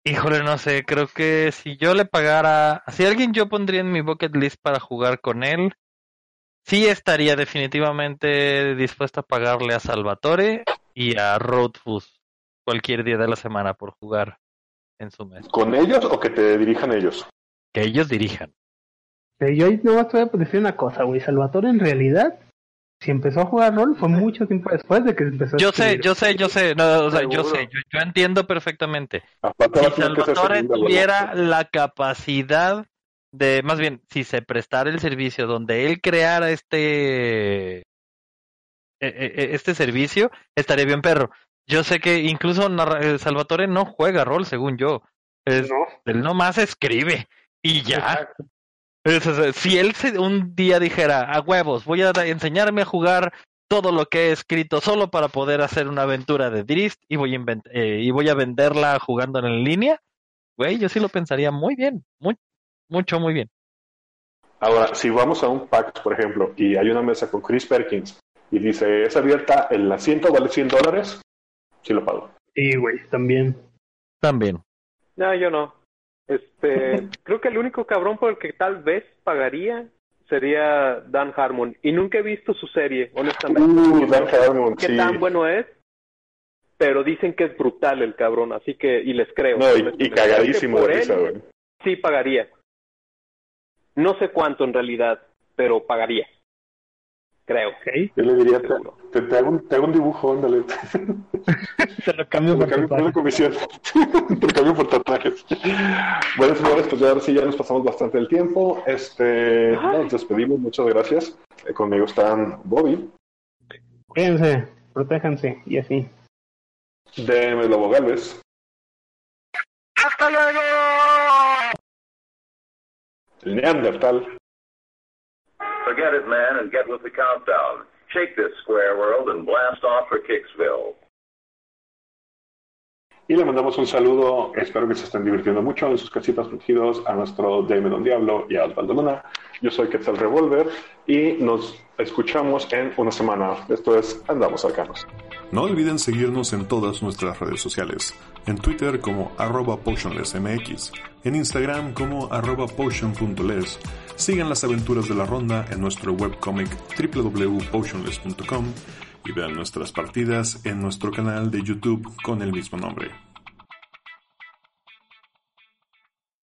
Híjole, no sé, creo que si yo le pagara, si alguien yo pondría en mi bucket list para jugar con él, sí estaría definitivamente dispuesto a pagarle a Salvatore y a Roadfus cualquier día de la semana por jugar en su mes. ¿Con ellos o que te dirijan ellos? Que ellos dirijan. Pero yo ahí nomás te voy a decir una cosa, güey. Salvatore en realidad, si empezó a jugar rol fue mucho tiempo después de que empezó a jugar. Yo sé. No, o sea, yo entiendo perfectamente. Si Salvatore tuviera la capacidad... más bien, si se prestara el servicio donde él creara este servicio, estaría bien perro. Yo sé que incluso Salvatore no juega rol, según yo. Él nomás escribe y ya. Si él un día dijera, a huevos, voy a enseñarme a jugar todo lo que he escrito solo para poder hacer una aventura de Drist y voy a venderla jugando en línea, güey, yo sí lo pensaría muy bien, muy bien. Ahora, si vamos a un pack, por ejemplo, y hay una mesa con Chris Perkins y dice, es abierta, el asiento vale $100, sí lo pago. Sí, güey, también. No, yo no. Creo que el único cabrón por el que tal vez pagaría sería Dan Harmon. Y nunca he visto su serie, honestamente. Dan Harmon, sí. ¿Qué tan bueno es? Pero dicen que es brutal el cabrón, así que, y les creo. No, y cagadísimo de risa, güey. Sí pagaría. No sé cuánto en realidad, pero pagaría. Creo. ¿Okay? Yo le diría, te hago un dibujo, ándale. Te lo cambio por la comisión. Te lo cambio por tatuajes. Bueno, señores, pues ahora sí ya nos pasamos bastante el tiempo. Nos despedimos, muchas gracias. Conmigo están Bobby. Cuídense, protéjanse, y así. DM Lobo Galvez. ¡Hasta luego! El Neandertal. Forget it, man, and get with the countdown. Shake this square world and blast off for Kicksville. Y le mandamos un saludo, espero que se estén divirtiendo mucho en sus casitas protegidos, a nuestro DM Don Diablo y a Osvaldo Luna. Yo soy Quetzal Revolver y nos escuchamos en una semana. Esto es Andamos Arcanos. No olviden seguirnos en todas nuestras redes sociales. En Twitter como @PotionlessMX, en Instagram como @Potion.les. Sigan las aventuras de la ronda en nuestro webcomic www.potionless.com y vean nuestras partidas en nuestro canal de YouTube con el mismo nombre.